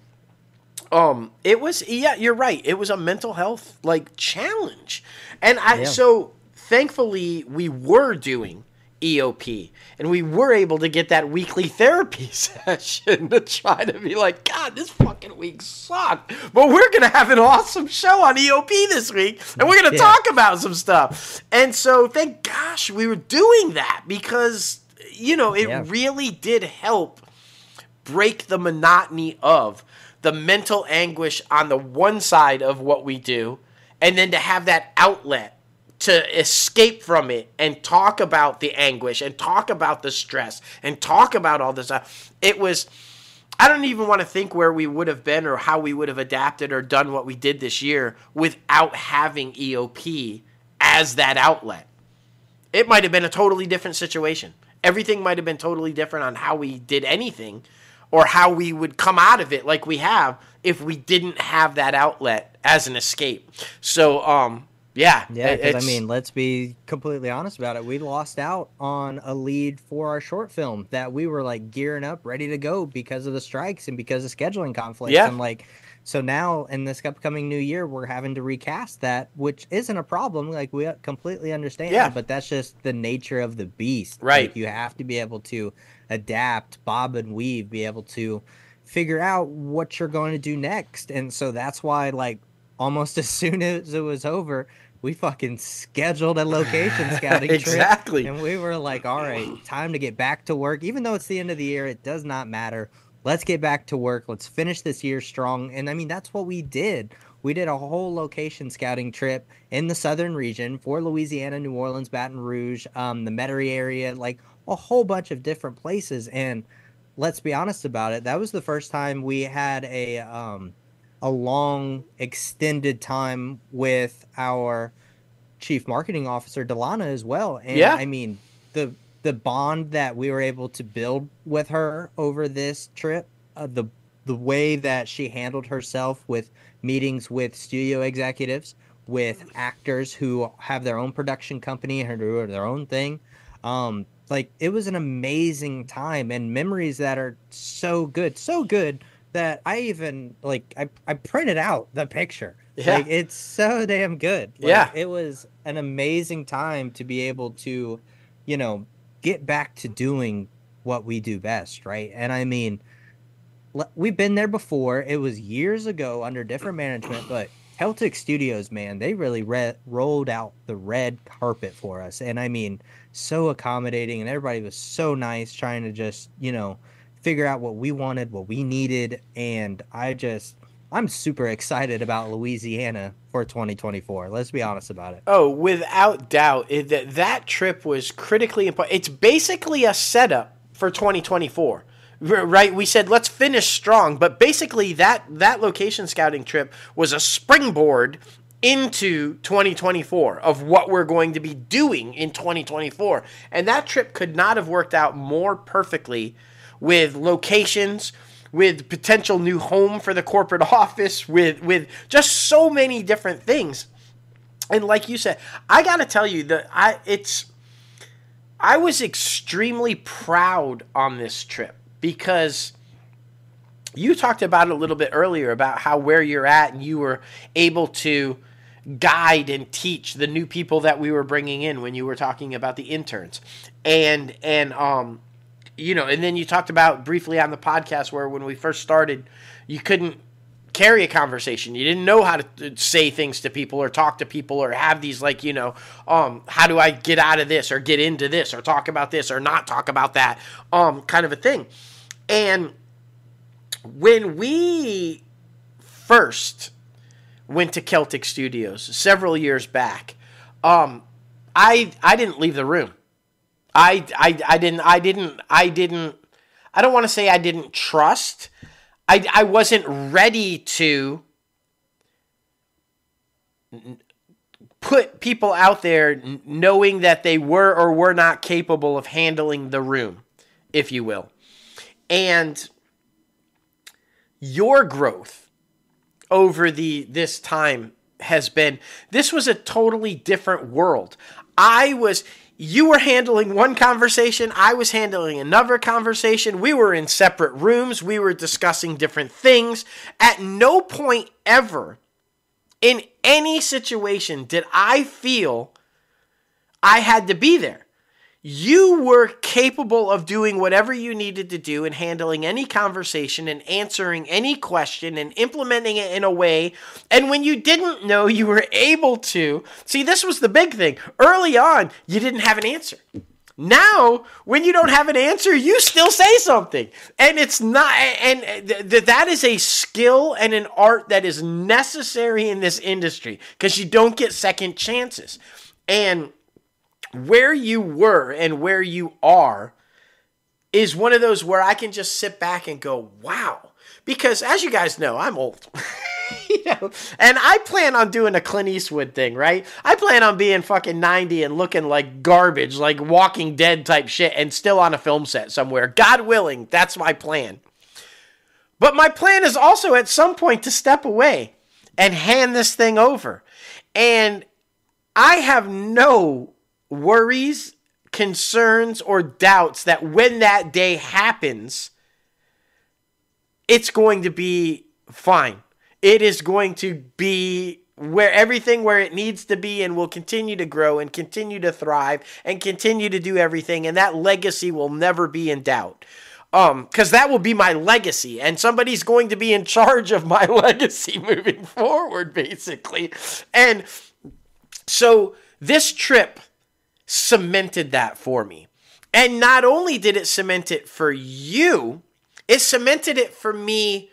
It was, yeah, you're right. It was a mental health, like, challenge. And so thankfully we were doing EOP, and we were able to get that weekly therapy session to try to be like, God, this fucking week sucked, but we're going to have an awesome show on EOP this week, and we're going to talk about some stuff. And so thank gosh we were doing that, because, you know, it really did help break the monotony of the mental anguish on the one side of what we do, and then to have that outlet to escape from it and talk about the anguish and talk about the stress and talk about all this stuff. It was, I don't even want to think where we would have been or how we would have adapted or done what we did this year without having EOP as that outlet. It might have been a totally different situation. Everything might have been totally different on how we did anything or how we would come out of it like we have if we didn't have that outlet as an escape. So, yeah, because, I mean, let's be completely honest about it. We lost out on a lead for our short film that we were, like, gearing up, ready to go because of the strikes and because of scheduling conflicts. Yeah. And, like, so now in this upcoming new year, we're having to recast that, which isn't a problem. Like, we completely understand it, but that's just the nature of the beast. Right. Like, you have to be able to adapt, bob and weave, be able to figure out what you're going to do next. And so that's why, like, almost as soon as it was over, we fucking scheduled a location scouting trip. And we were like, all right, time to get back to work. Even though it's the end of the year, it does not matter. Let's get back to work. Let's finish this year strong. And I mean, that's what we did. We did a whole location scouting trip in the southern region for Louisiana, New Orleans, Baton Rouge, the Metairie area, like a whole bunch of different places. And let's be honest about it. That was the first time we had a long extended time with our chief marketing officer Delana as well, and I mean the bond that we were able to build with her over this trip, the way that she handled herself with meetings with studio executives, with actors who have their own production company and do their own thing, like, it was an amazing time and memories that are so good that I even, like, I printed out the picture. Yeah. Like, it's so damn good. Like, it was an amazing time to be able to, you know, get back to doing what we do best, right? And I mean, we've been there before. It was years ago under different management, but Celtic Studios, man, they really rolled out the red carpet for us. And I mean, so accommodating, and everybody was so nice, trying to just, you know, figure out what we wanted, what we needed, and I'm super excited about Louisiana for 2024. Let's be honest about it. Oh, without doubt, that trip was critically important. It's basically a setup for 2024, right? We said, let's finish strong, but basically that location scouting trip was a springboard into 2024 of what we're going to be doing in 2024, and that trip could not have worked out more perfectly with locations, with potential new home for the corporate office, with just so many different things. And like you said, I gotta tell you that I was extremely proud on this trip, because you talked about it a little bit earlier about how where you're at, and you were able to guide and teach the new people that we were bringing in when you were talking about the interns, and you know, and then you talked about briefly on the podcast where when we first started, you couldn't carry a conversation. You didn't know how to say things to people or talk to people or have these, like, you know, how do I get out of this or get into this or talk about this or not talk about that, kind of a thing. And when we first went to Celtic Studios several years back, I didn't leave the room. I didn't. I don't want to say I didn't trust. I wasn't ready to put people out there knowing that they were or were not capable of handling the room, if you will. And your growth over this time has been, this was a totally different world. You were handling one conversation, I was handling another conversation. We were in separate rooms, we were discussing different things. At no point ever in any situation did I feel I had to be there. You were capable of doing whatever you needed to do and handling any conversation and answering any question and implementing it in a way. And when you didn't know, you were able to. See, this was the big thing. Early on, you didn't have an answer. Now, when you don't have an answer, you still say something. And it's not, and that is a skill and an art that is necessary in this industry because you don't get second chances. And where you were and where you are is one of those where I can just sit back and go, wow. Because as you guys know, I'm old. You know? And I plan on doing a Clint Eastwood thing, right? I plan on being fucking 90 and looking like garbage, like Walking Dead type shit, and still on a film set somewhere. God willing, that's my plan. But my plan is also at some point to step away and hand this thing over. And I have no worries, concerns, or doubts that when that day happens, it's going to be fine. It is going to be where it needs to be and will continue to grow and continue to thrive and continue to do everything. And that legacy will never be in doubt. Because that will be my legacy, and somebody's going to be in charge of my legacy moving forward, basically. And so this trip cemented that for me. And not only did it cement it for you, it cemented it for me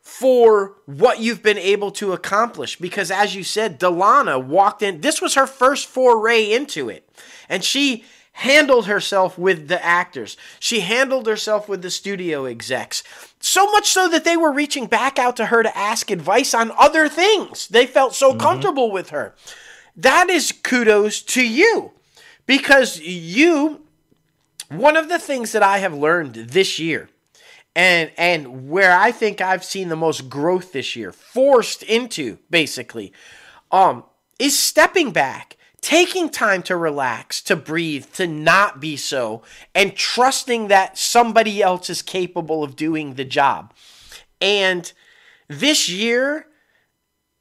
for what you've been able to accomplish. Because as you said, Delana walked in. This was her first foray into it. And she handled herself with the actors. She handled herself with the studio execs. So much so that they were reaching back out to her to ask advice on other things. They felt so comfortable with her. That is kudos to you. Because one of the things that I have learned this year, and where I think I've seen the most growth this year, forced into basically, is stepping back, taking time to relax, to breathe, to not be so, and trusting that somebody else is capable of doing the job. And this year,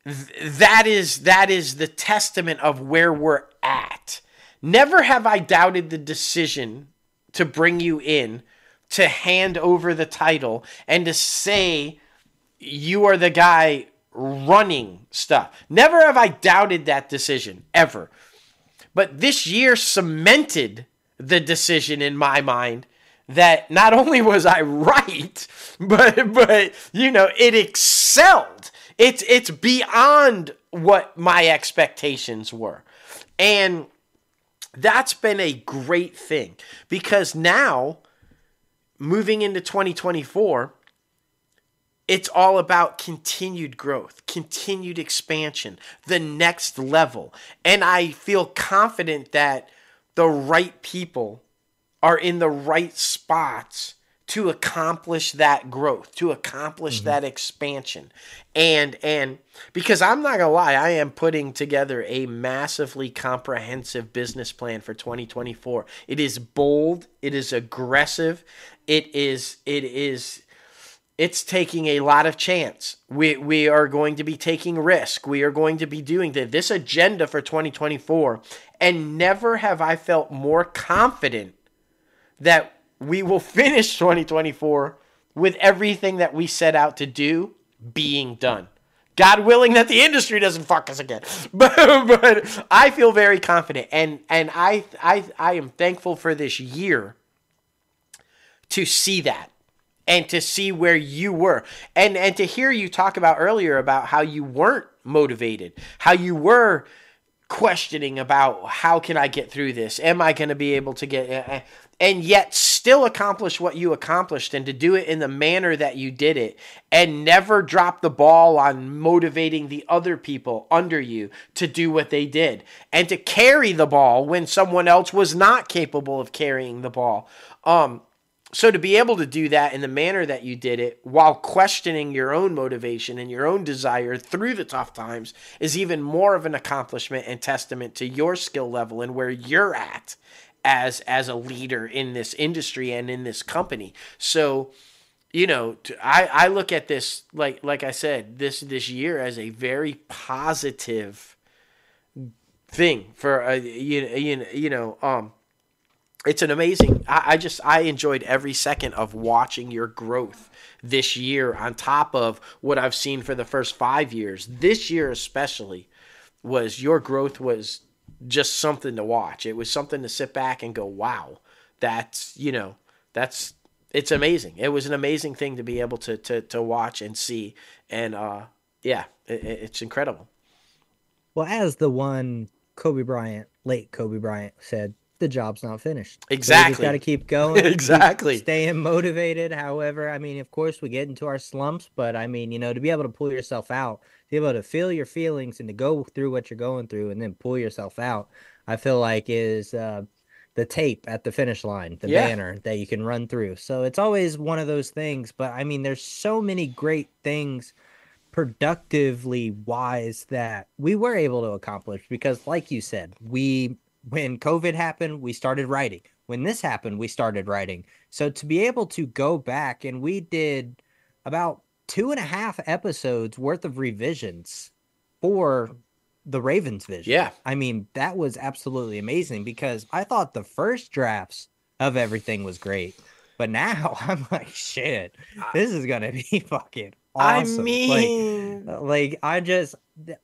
that is the testament of where we're at. Never have I doubted the decision to bring you in, to hand over the title, and to say you are the guy running stuff. Never have I doubted that decision, ever. But this year cemented the decision in my mind that not only was I right, but you know, it excelled. It's beyond what my expectations were. And that's been a great thing, because now, moving into 2024, it's all about continued growth, continued expansion, the next level. And I feel confident that the right people are in the right spots to accomplish that growth, to accomplish that expansion. And because I'm not gonna lie, I am putting together a massively comprehensive business plan for 2024. It is bold, it is aggressive, it's taking a lot of chance. We are going to be taking risk. We are going to be doing this agenda for 2024. And never have I felt more confident that we will finish 2024 with everything that we set out to do being done. God willing that the industry doesn't fuck us again. But I feel very confident. And I am thankful for this year to see that and to see where you were. And to hear you talk about earlier about how you weren't motivated, how you were questioning about how can I get through this? Am I going to be able to get... And yet still accomplish what you accomplished, and to do it in the manner that you did it, and never drop the ball on motivating the other people under you to do what they did, and to carry the ball when someone else was not capable of carrying the ball. So to be able to do that in the manner that you did it while questioning your own motivation and your own desire through the tough times is even more of an accomplishment and testament to your skill level and where you're at as a leader in this industry and in this company. So, you know, I look at this, like I said, this year as a very positive thing for, it's an amazing, I enjoyed every second of watching your growth this year on top of what I've seen for the first 5 years. This year especially was, your growth was just something to watch. It was something to sit back and go, wow, that's it's amazing. It was an amazing thing to be able to watch and see. And it's incredible. Well, as the one late Kobe Bryant said, the job's not finished. Exactly. So you got to keep going. Exactly. Keep staying motivated. However, I mean, of course, we get into our slumps, but I mean, to be able to pull yourself out, to be able to feel your feelings and to go through what you're going through and then pull yourself out, I feel like is the tape at the finish line, the banner that you can run through. So it's always one of those things. But I mean, there's so many great things productively wise that we were able to accomplish because, like you said, when COVID happened, we started writing. When this happened, we started writing. So to be able to go back, and we did about 2.5 episodes worth of revisions for the Ravens Vision. Yeah. I mean, that was absolutely amazing because I thought the first drafts of everything was great. But now I'm like, shit, this is going to be fucking awesome. I mean,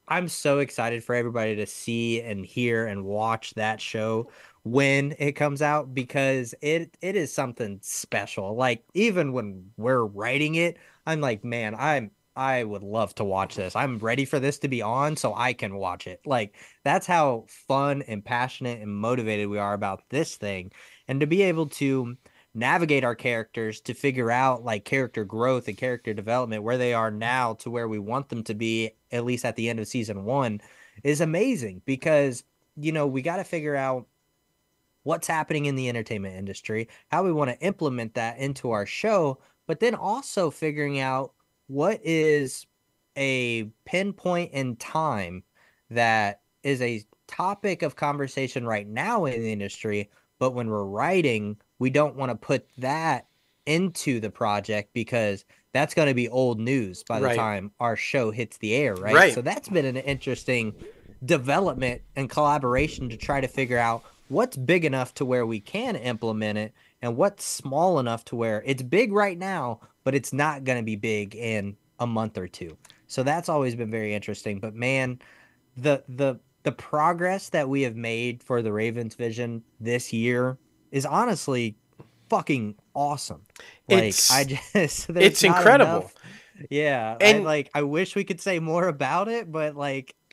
I'm so excited for everybody to see and hear and watch that show when it comes out because it is something special. Like, even when we're writing it, I'm like, man, I would love to watch this. I'm ready for this to be on so I can watch it. Like, that's how fun and passionate and motivated we are about this thing. And to be able to navigate our characters, to figure out like character growth and character development, where they are now to where we want them to be, at least at the end of season 1, is amazing because, we got to figure out what's happening in the entertainment industry, how we want to implement that into our show, but then also figuring out what is a pinpoint in time that is a topic of conversation right now in the industry, but when we're writing, we don't want to put that into the project because that's going to be old news by the time our show hits the air, right? So that's been an interesting development and collaboration to try to figure out what's big enough to where we can implement it and what's small enough to where it's big right now, but it's not going to be big in a month or two. So that's always been very interesting. But man, the progress that we have made for the Ravens Vision this year is honestly fucking awesome. Like, it's incredible. Enough. Yeah. And I wish we could say more about it, but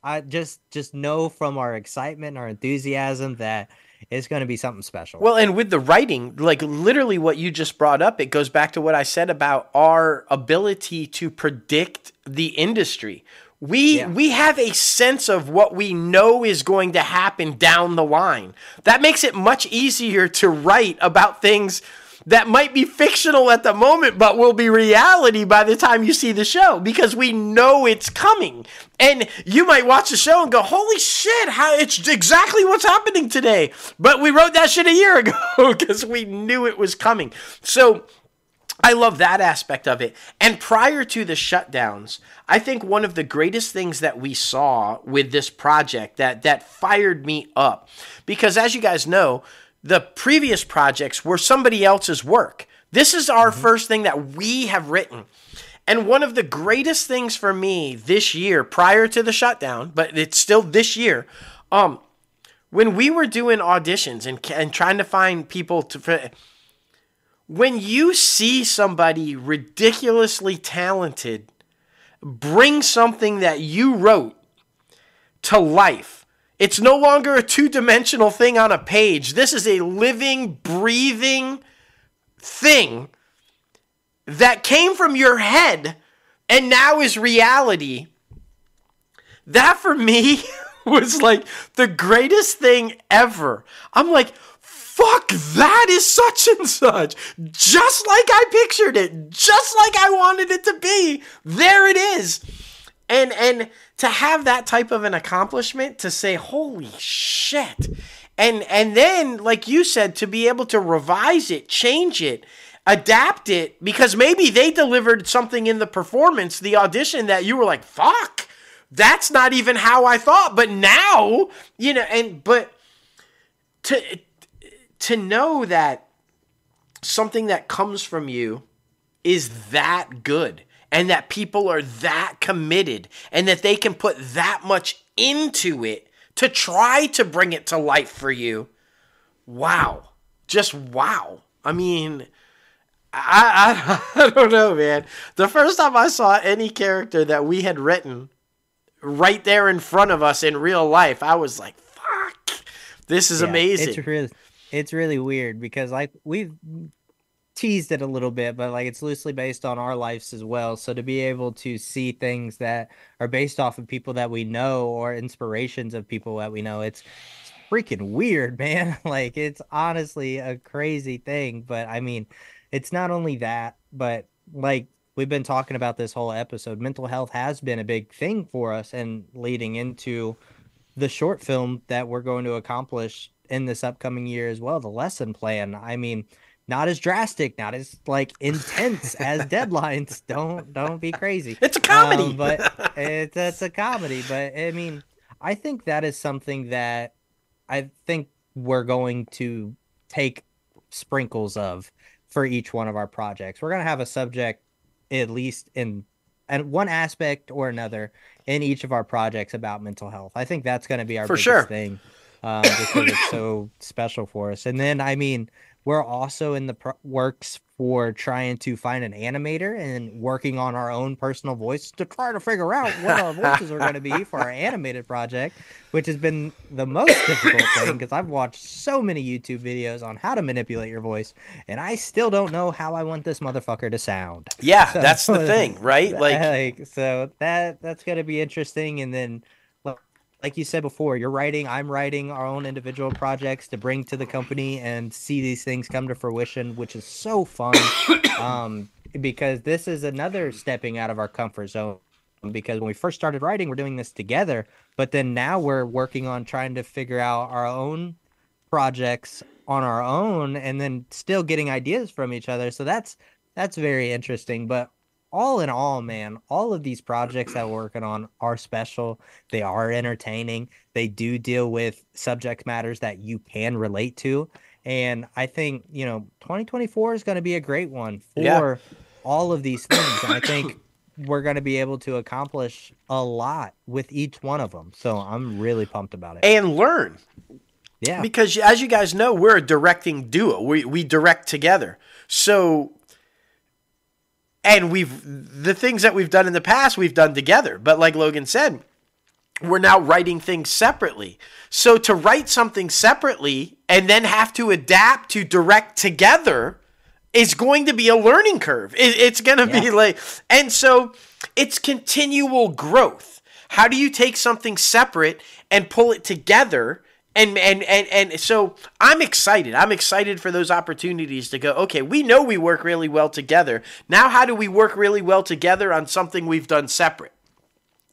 I just know from our excitement, our enthusiasm that it's going to be something special. Well, and with the writing, literally what you just brought up, it goes back to what I said about our ability to predict the industry. We have a sense of what we know is going to happen down the line. That makes it much easier to write about things that might be fictional at the moment, but will be reality by the time you see the show because we know it's coming. And you might watch the show and go, "Holy shit! It's exactly what's happening today." But we wrote that shit a year ago because we knew it was coming. So I love that aspect of it. And prior to the shutdowns, I think one of the greatest things that we saw with this project that fired me up, because as you guys know, the previous projects were somebody else's work. This is our first thing that we have written. And one of the greatest things for me this year, prior to the shutdown, but it's still this year, when we were doing auditions and trying to find people when you see somebody ridiculously talented bring something that you wrote to life, It's no longer a two-dimensional thing on a page. This is a living, breathing thing that came from your head and now is reality. That, for me, was like the greatest thing ever. I'm like, fuck, that is such and such. Just like I pictured it. Just like I wanted it to be. There it is. And to have that type of an accomplishment, to say, holy shit. And then, like you said, to be able to revise it, change it, adapt it, because maybe they delivered something in the performance, the audition, that you were like, fuck, that's not even how I thought. But now, you know, and but to know that something that comes from you is that good, and that people are that committed, and that they can put that much into it to try to bring it to life for you. Wow. Just wow. I mean, I don't know, man. The first time I saw any character that we had written right there in front of us in real life, I was like, fuck, this is amazing. It's really weird, because like we've teased it a little bit, but like it's loosely based on our lives as well. So to be able to see things that are based off of people that we know, or inspirations of people that we know, it's freaking weird, man. Like, it's honestly a crazy thing. But I mean, it's not only that, but like we've been talking about this whole episode, mental health has been a big thing for us, and leading into the short film that we're going to accomplish in this upcoming year as well, The Lesson Plan. I mean, not as drastic, not as like intense as Deadlines. Don't be crazy. It's a comedy, but it's a comedy. But I mean, I think that is something that I think we're going to take sprinkles of for each one of our projects. We're going to have a subject, at least in one aspect or another, in each of our projects about mental health. I think that's going to be our biggest thing, because it's so special for us. And then, I mean, we're also in the works for trying to find an animator and working on our own personal voice to try to figure out what our voices are going to be for our animated project, which has been the most difficult thing, because I've watched so many YouTube videos on how to manipulate your voice, and I still don't know how I want this motherfucker to sound. Yeah, so that's the thing, right? Like so that's going to be interesting. And then, like you said before, you're writing, I'm writing our own individual projects to bring to the company and see these things come to fruition, which is so fun, because this is another stepping out of our comfort zone. Because when we first started writing, we're doing this together, but then now we're working on trying to figure out our own projects on our own, and then still getting ideas from each other. So that's very interesting. But all in all, man, all of these projects that we're working on are special. They are entertaining. They do deal with subject matters that you can relate to. And I think, you know, 2024 is going to be a great one for all of these things. And I think we're going to be able to accomplish a lot with each one of them. So I'm really pumped about it. And learn. Yeah. Because as you guys know, we're a directing duo. We direct together. So... and the things that we've done in the past, we've done together. But like Logan said, we're now writing things separately. So to write something separately and then have to adapt to direct together is going to be a learning curve. It's going to be like, and so it's continual growth. How do you take something separate and pull it together? And so I'm excited. I'm excited for those opportunities to go, okay, we know we work really well together. Now how do we work really well together on something we've done separate?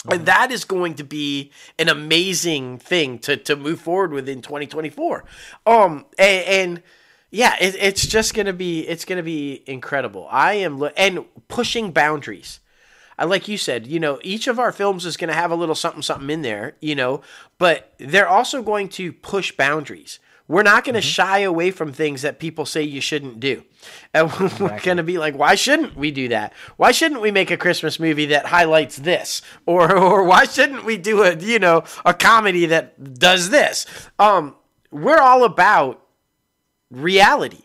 Mm-hmm. And that is going to be an amazing thing to move forward with in 2024. It's just going to be, it's going to be incredible. And pushing boundaries. Like you said, you know, each of our films is going to have a little something in there, you know, but they're also going to push boundaries. We're not going to shy away from things that people say you shouldn't do. And we're going to be like, why shouldn't we do that? Why shouldn't we make a Christmas movie that highlights this? Or why shouldn't we do a comedy that does this? We're all about reality.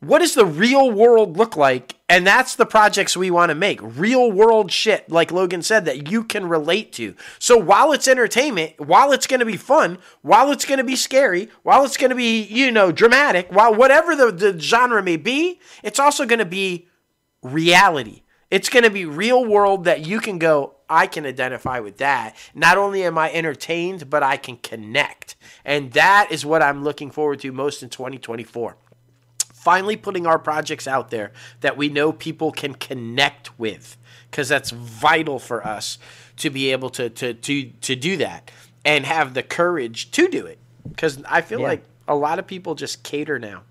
What does the real world look like And that's the projects we want to make. Real world shit, like Logan said, that you can relate to. So while it's entertainment, while it's going to be fun, while it's going to be scary, while it's going to be, you know, dramatic, while whatever the genre may be, it's also going to be reality. It's going to be real world that you can go, I can identify with that. Not only am I entertained, but I can connect. And that is what I'm looking forward to most in 2024. Finally putting our projects out there that we know people can connect with, because that's vital for us to be able to do that and have the courage to do it. Because I feel like a lot of people just cater now.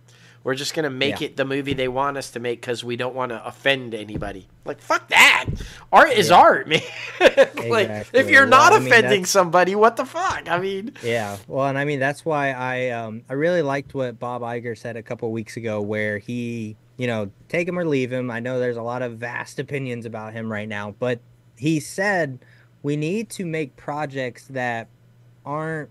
We're just going to make it the movie they want us to make because we don't want to offend anybody. Like, fuck that. Art is art, man. Like, exactly. If you're not offending somebody, what the fuck? I mean. Yeah. Well, and I mean, that's why I really liked what Bob Iger said a couple weeks ago, where he, you know, take him or leave him. I know there's a lot of vast opinions about him right now, but he said we need to make projects that aren't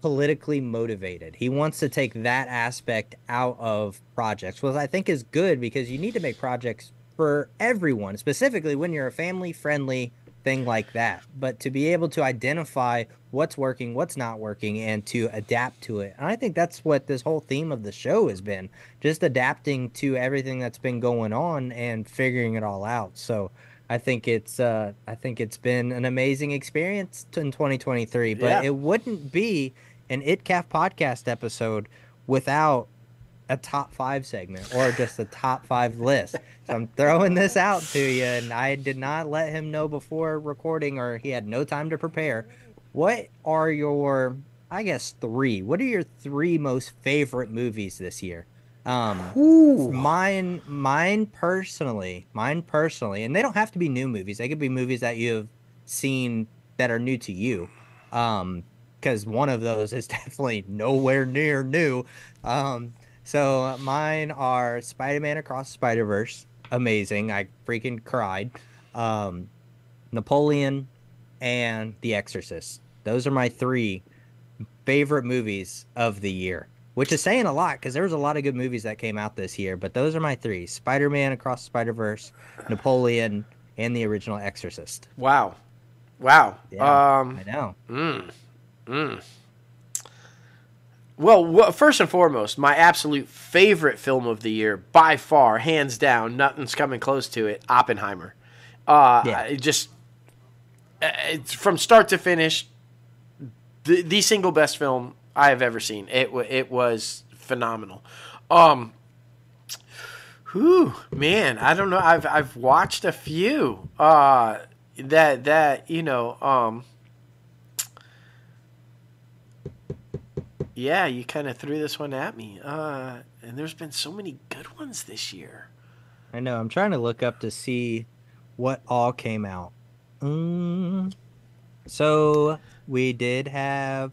politically motivated. He wants to take that aspect out of projects, which I think is good, because you need to make projects for everyone, specifically when you're a family-friendly thing like that. But to be able to identify what's working, what's not working, and to adapt to it. And I think that's what this whole theme of the show has been, just adapting to everything that's been going on and figuring it all out. So I think it's been an amazing experience in 2023, but it wouldn't be an ITCAF podcast episode without a top five segment or just a top five list. So I'm throwing this out to you, and I did not let him know before recording, or he had no time to prepare. What are your, I guess, three? What are your three most favorite movies this year? Mine personally, and they don't have to be new movies. They could be movies that you've seen that are new to you. Because one of those is definitely nowhere near new. So mine are Spider-Man Across Spider-Verse. Amazing. I freaking cried. Napoleon and The Exorcist. Those are my three favorite movies of the year. Which is saying a lot, because there was a lot of good movies that came out this year. But those are my three: Spider-Man Across Spider-Verse, Napoleon, and the original Exorcist. Wow. Wow. Yeah, I know. Well, first and foremost, my absolute favorite film of the year, by far, hands down, nothing's coming close to it, Oppenheimer. It's from start to finish, the single best film I have ever seen. It was phenomenal. Man, I don't know. I've watched a few that you know. Yeah, you kind of threw this one at me. And there's been so many good ones this year. I know. I'm trying to look up to see what all came out. So we did have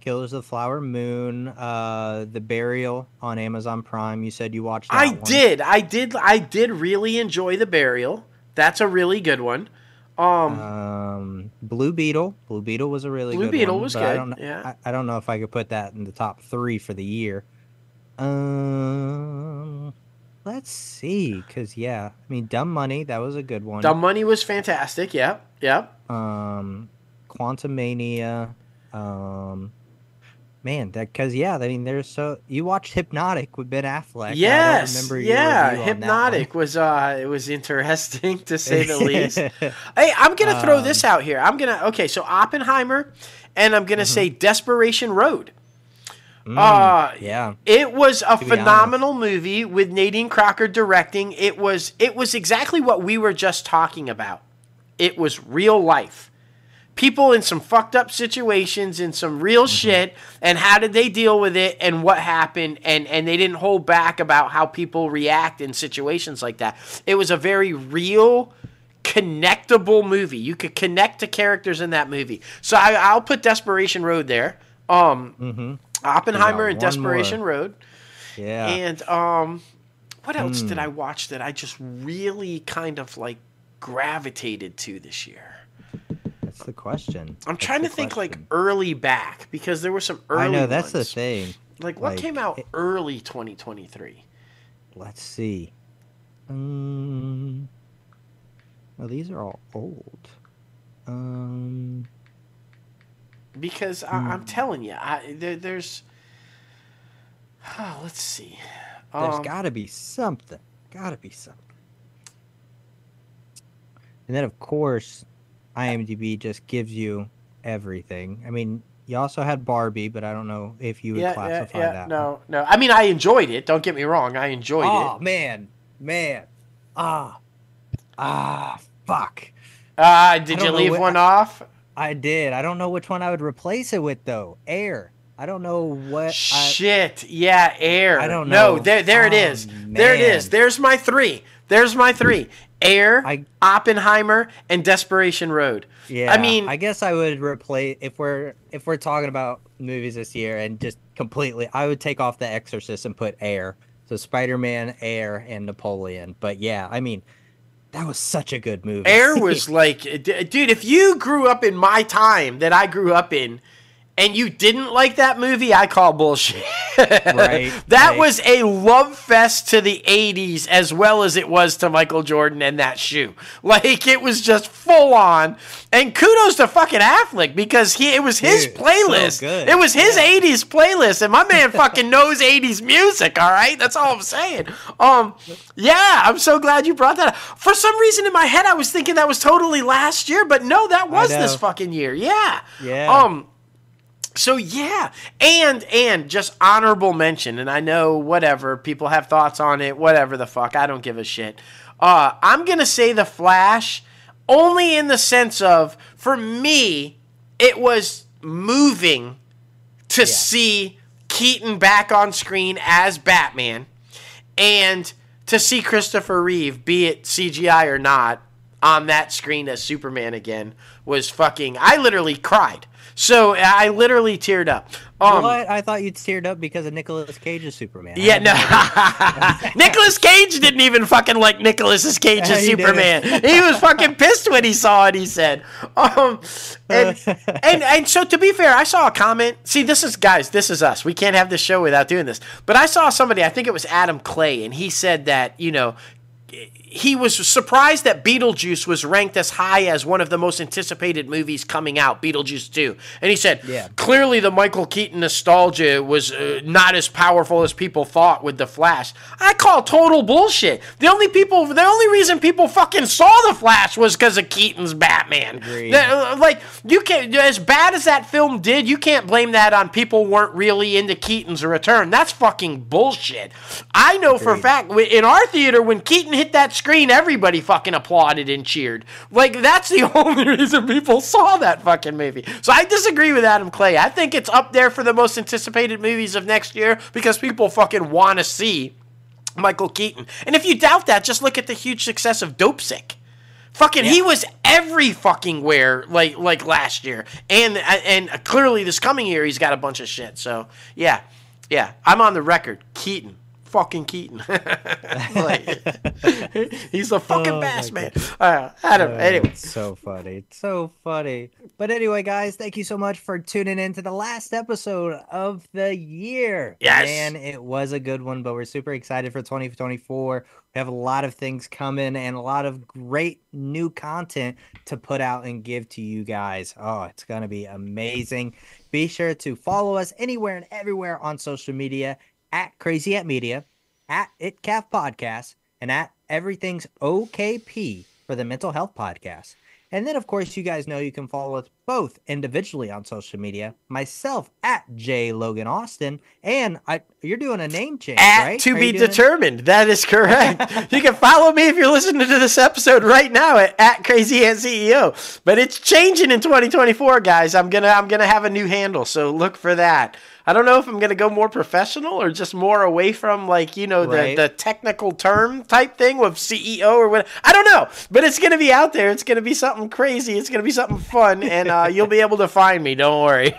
Killers of the Flower Moon, The Burial on Amazon Prime. You said you watched that one. I did really enjoy The Burial. That's a really good one. Blue Beetle was a really good one. Blue Beetle was good. I don't know if I could put that in the top three for the year. Let's see, because, I mean, Dumb Money, that was a good one. Dumb Money was fantastic, Quantumania, Man, because I mean, there's so you watched Hypnotic with Ben Affleck. Yes, I don't remember Hypnotic was it was interesting to say the least. Hey, I'm gonna throw this out here. So Oppenheimer, and I'm gonna say Desperation Road. It was a phenomenal movie with Nadine Crocker directing. It was exactly what we were just talking about. It was real life. People in some fucked up situations, in some real shit, and how did they deal with it, and what happened, and they didn't hold back about how people react in situations like that. It was a very real, connectable movie. You could connect to characters in that movie. So I'll put Desperation Road there. Oppenheimer and Desperation Road. Yeah. And what else did I watch that I just really kind of like gravitated to this year? That's the question. I'm trying to think like early back, because there were some early ones. I know, that's the thing. Like what came out early 2023? Let's see. Well, these are all old. Because I'm telling you, there's... let's see. There's gotta be something. Gotta be something. And then, of course, IMDb just gives you everything. I mean, you also had Barbie, but I don't know if you would classify that. No. I mean, I enjoyed it. Don't get me wrong. I enjoyed it. Oh, man. Fuck. Did you leave one off? I did. I don't know which one I would replace it with, though. Air. I don't know what. Shit. Yeah, Air. I don't know. No, there it is. Man. There it is. There's my three. Air, Oppenheimer, and Desperation Road. Yeah, I mean, I guess I would replace, if we're talking about movies this year and just completely, I would take off The Exorcist and put Air. So Spider-Man, Air, and Napoleon. But yeah, I mean, that was such a good movie. Air was like, dude, if you grew up in my time that I grew up in, and you didn't like that movie, I call bullshit. Right, that was a love fest to the 80s as well as it was to Michael Jordan and that shoe. Like, it was just full on. And kudos to fucking Affleck, because it was his playlist. So it was his 80s playlist, and my man fucking knows 80s music, all right? That's all I'm saying. Yeah, I'm so glad you brought that up. For some reason in my head, I was thinking that was totally last year, but no, that was this fucking year. Yeah. Yeah. So yeah, and just honorable mention, and I know whatever, people have thoughts on it, whatever the fuck, I don't give a shit. I'm going to say The Flash, only in the sense of, for me, it was moving to see Keaton back on screen as Batman, and to see Christopher Reeve, be it CGI or not, on that screen as Superman again, was fucking, I literally cried. So I literally teared up. What? I thought you teared up because of Nicolas Cage's Superman. Yeah, no. Nicolas Cage didn't even fucking like Nicolas Cage's Superman. He was fucking pissed when he saw it, he said. And so, to be fair, I saw a comment. See, this is us. We can't have this show without doing this. But I saw somebody, I think it was Adam Clay, and he said that, you know, he was surprised that Beetlejuice was ranked as high as one of the most anticipated movies coming out, Beetlejuice 2. And he said, clearly the Michael Keaton nostalgia was not as powerful as people thought with The Flash. I call total bullshit. The only reason people fucking saw The Flash was because of Keaton's Batman. Agreed. Like, you can't, as bad as that film did, you can't blame that on people weren't really into Keaton's return. That's fucking bullshit. I know for a fact, in our theater, when Keaton hit that screen, everybody fucking applauded and cheered. Like, that's the only reason people saw that fucking movie. So I disagree with Adam Clay. I think it's up there for the most anticipated movies of next year because people fucking want to see Michael Keaton. And if you doubt that, just look at the huge success of Dope Sick. Fucking, he was every fucking where like last year, and clearly this coming year he's got a bunch of shit. So yeah, I'm on the record. Keaton. Fucking Keaton. Like, he's the fucking best, man. Adam, anyway. It's so funny. But anyway, guys, thank you so much for tuning in to the last episode of the year. Yes. Man, it was a good one, but we're super excited for 2024. We have a lot of things coming and a lot of great new content to put out and give to you guys. Oh, it's going to be amazing. Be sure to follow us anywhere and everywhere on social media. At Crazy Ant Media, at ITCAF Podcast, and at Everything's Okay P for the Mental Health Podcast. And then, of course, you guys know you can follow us both individually on social media. Myself at J Logan Austin, and you're doing a name change, right? To be determined. That is correct. You can follow me if you're listening to this episode right now at Crazy Ant CEO. But it's changing in 2024, guys. I'm gonna have a new handle, so look for that. I don't know if I'm going to go more professional or just more away from, like, you know, the technical term type thing with CEO or what. I don't know, but it's going to be out there. It's going to be something crazy. It's going to be something fun, and you'll be able to find me. Don't worry.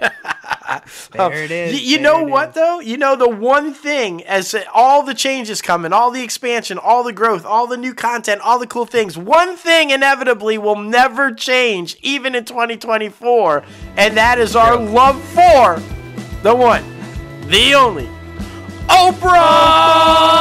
There it is. You know what, though? You know, the one thing, as all the changes coming, all the expansion, all the growth, all the new content, all the cool things, one thing inevitably will never change, even in 2024, and that is our love for... the one, the only, Oprah!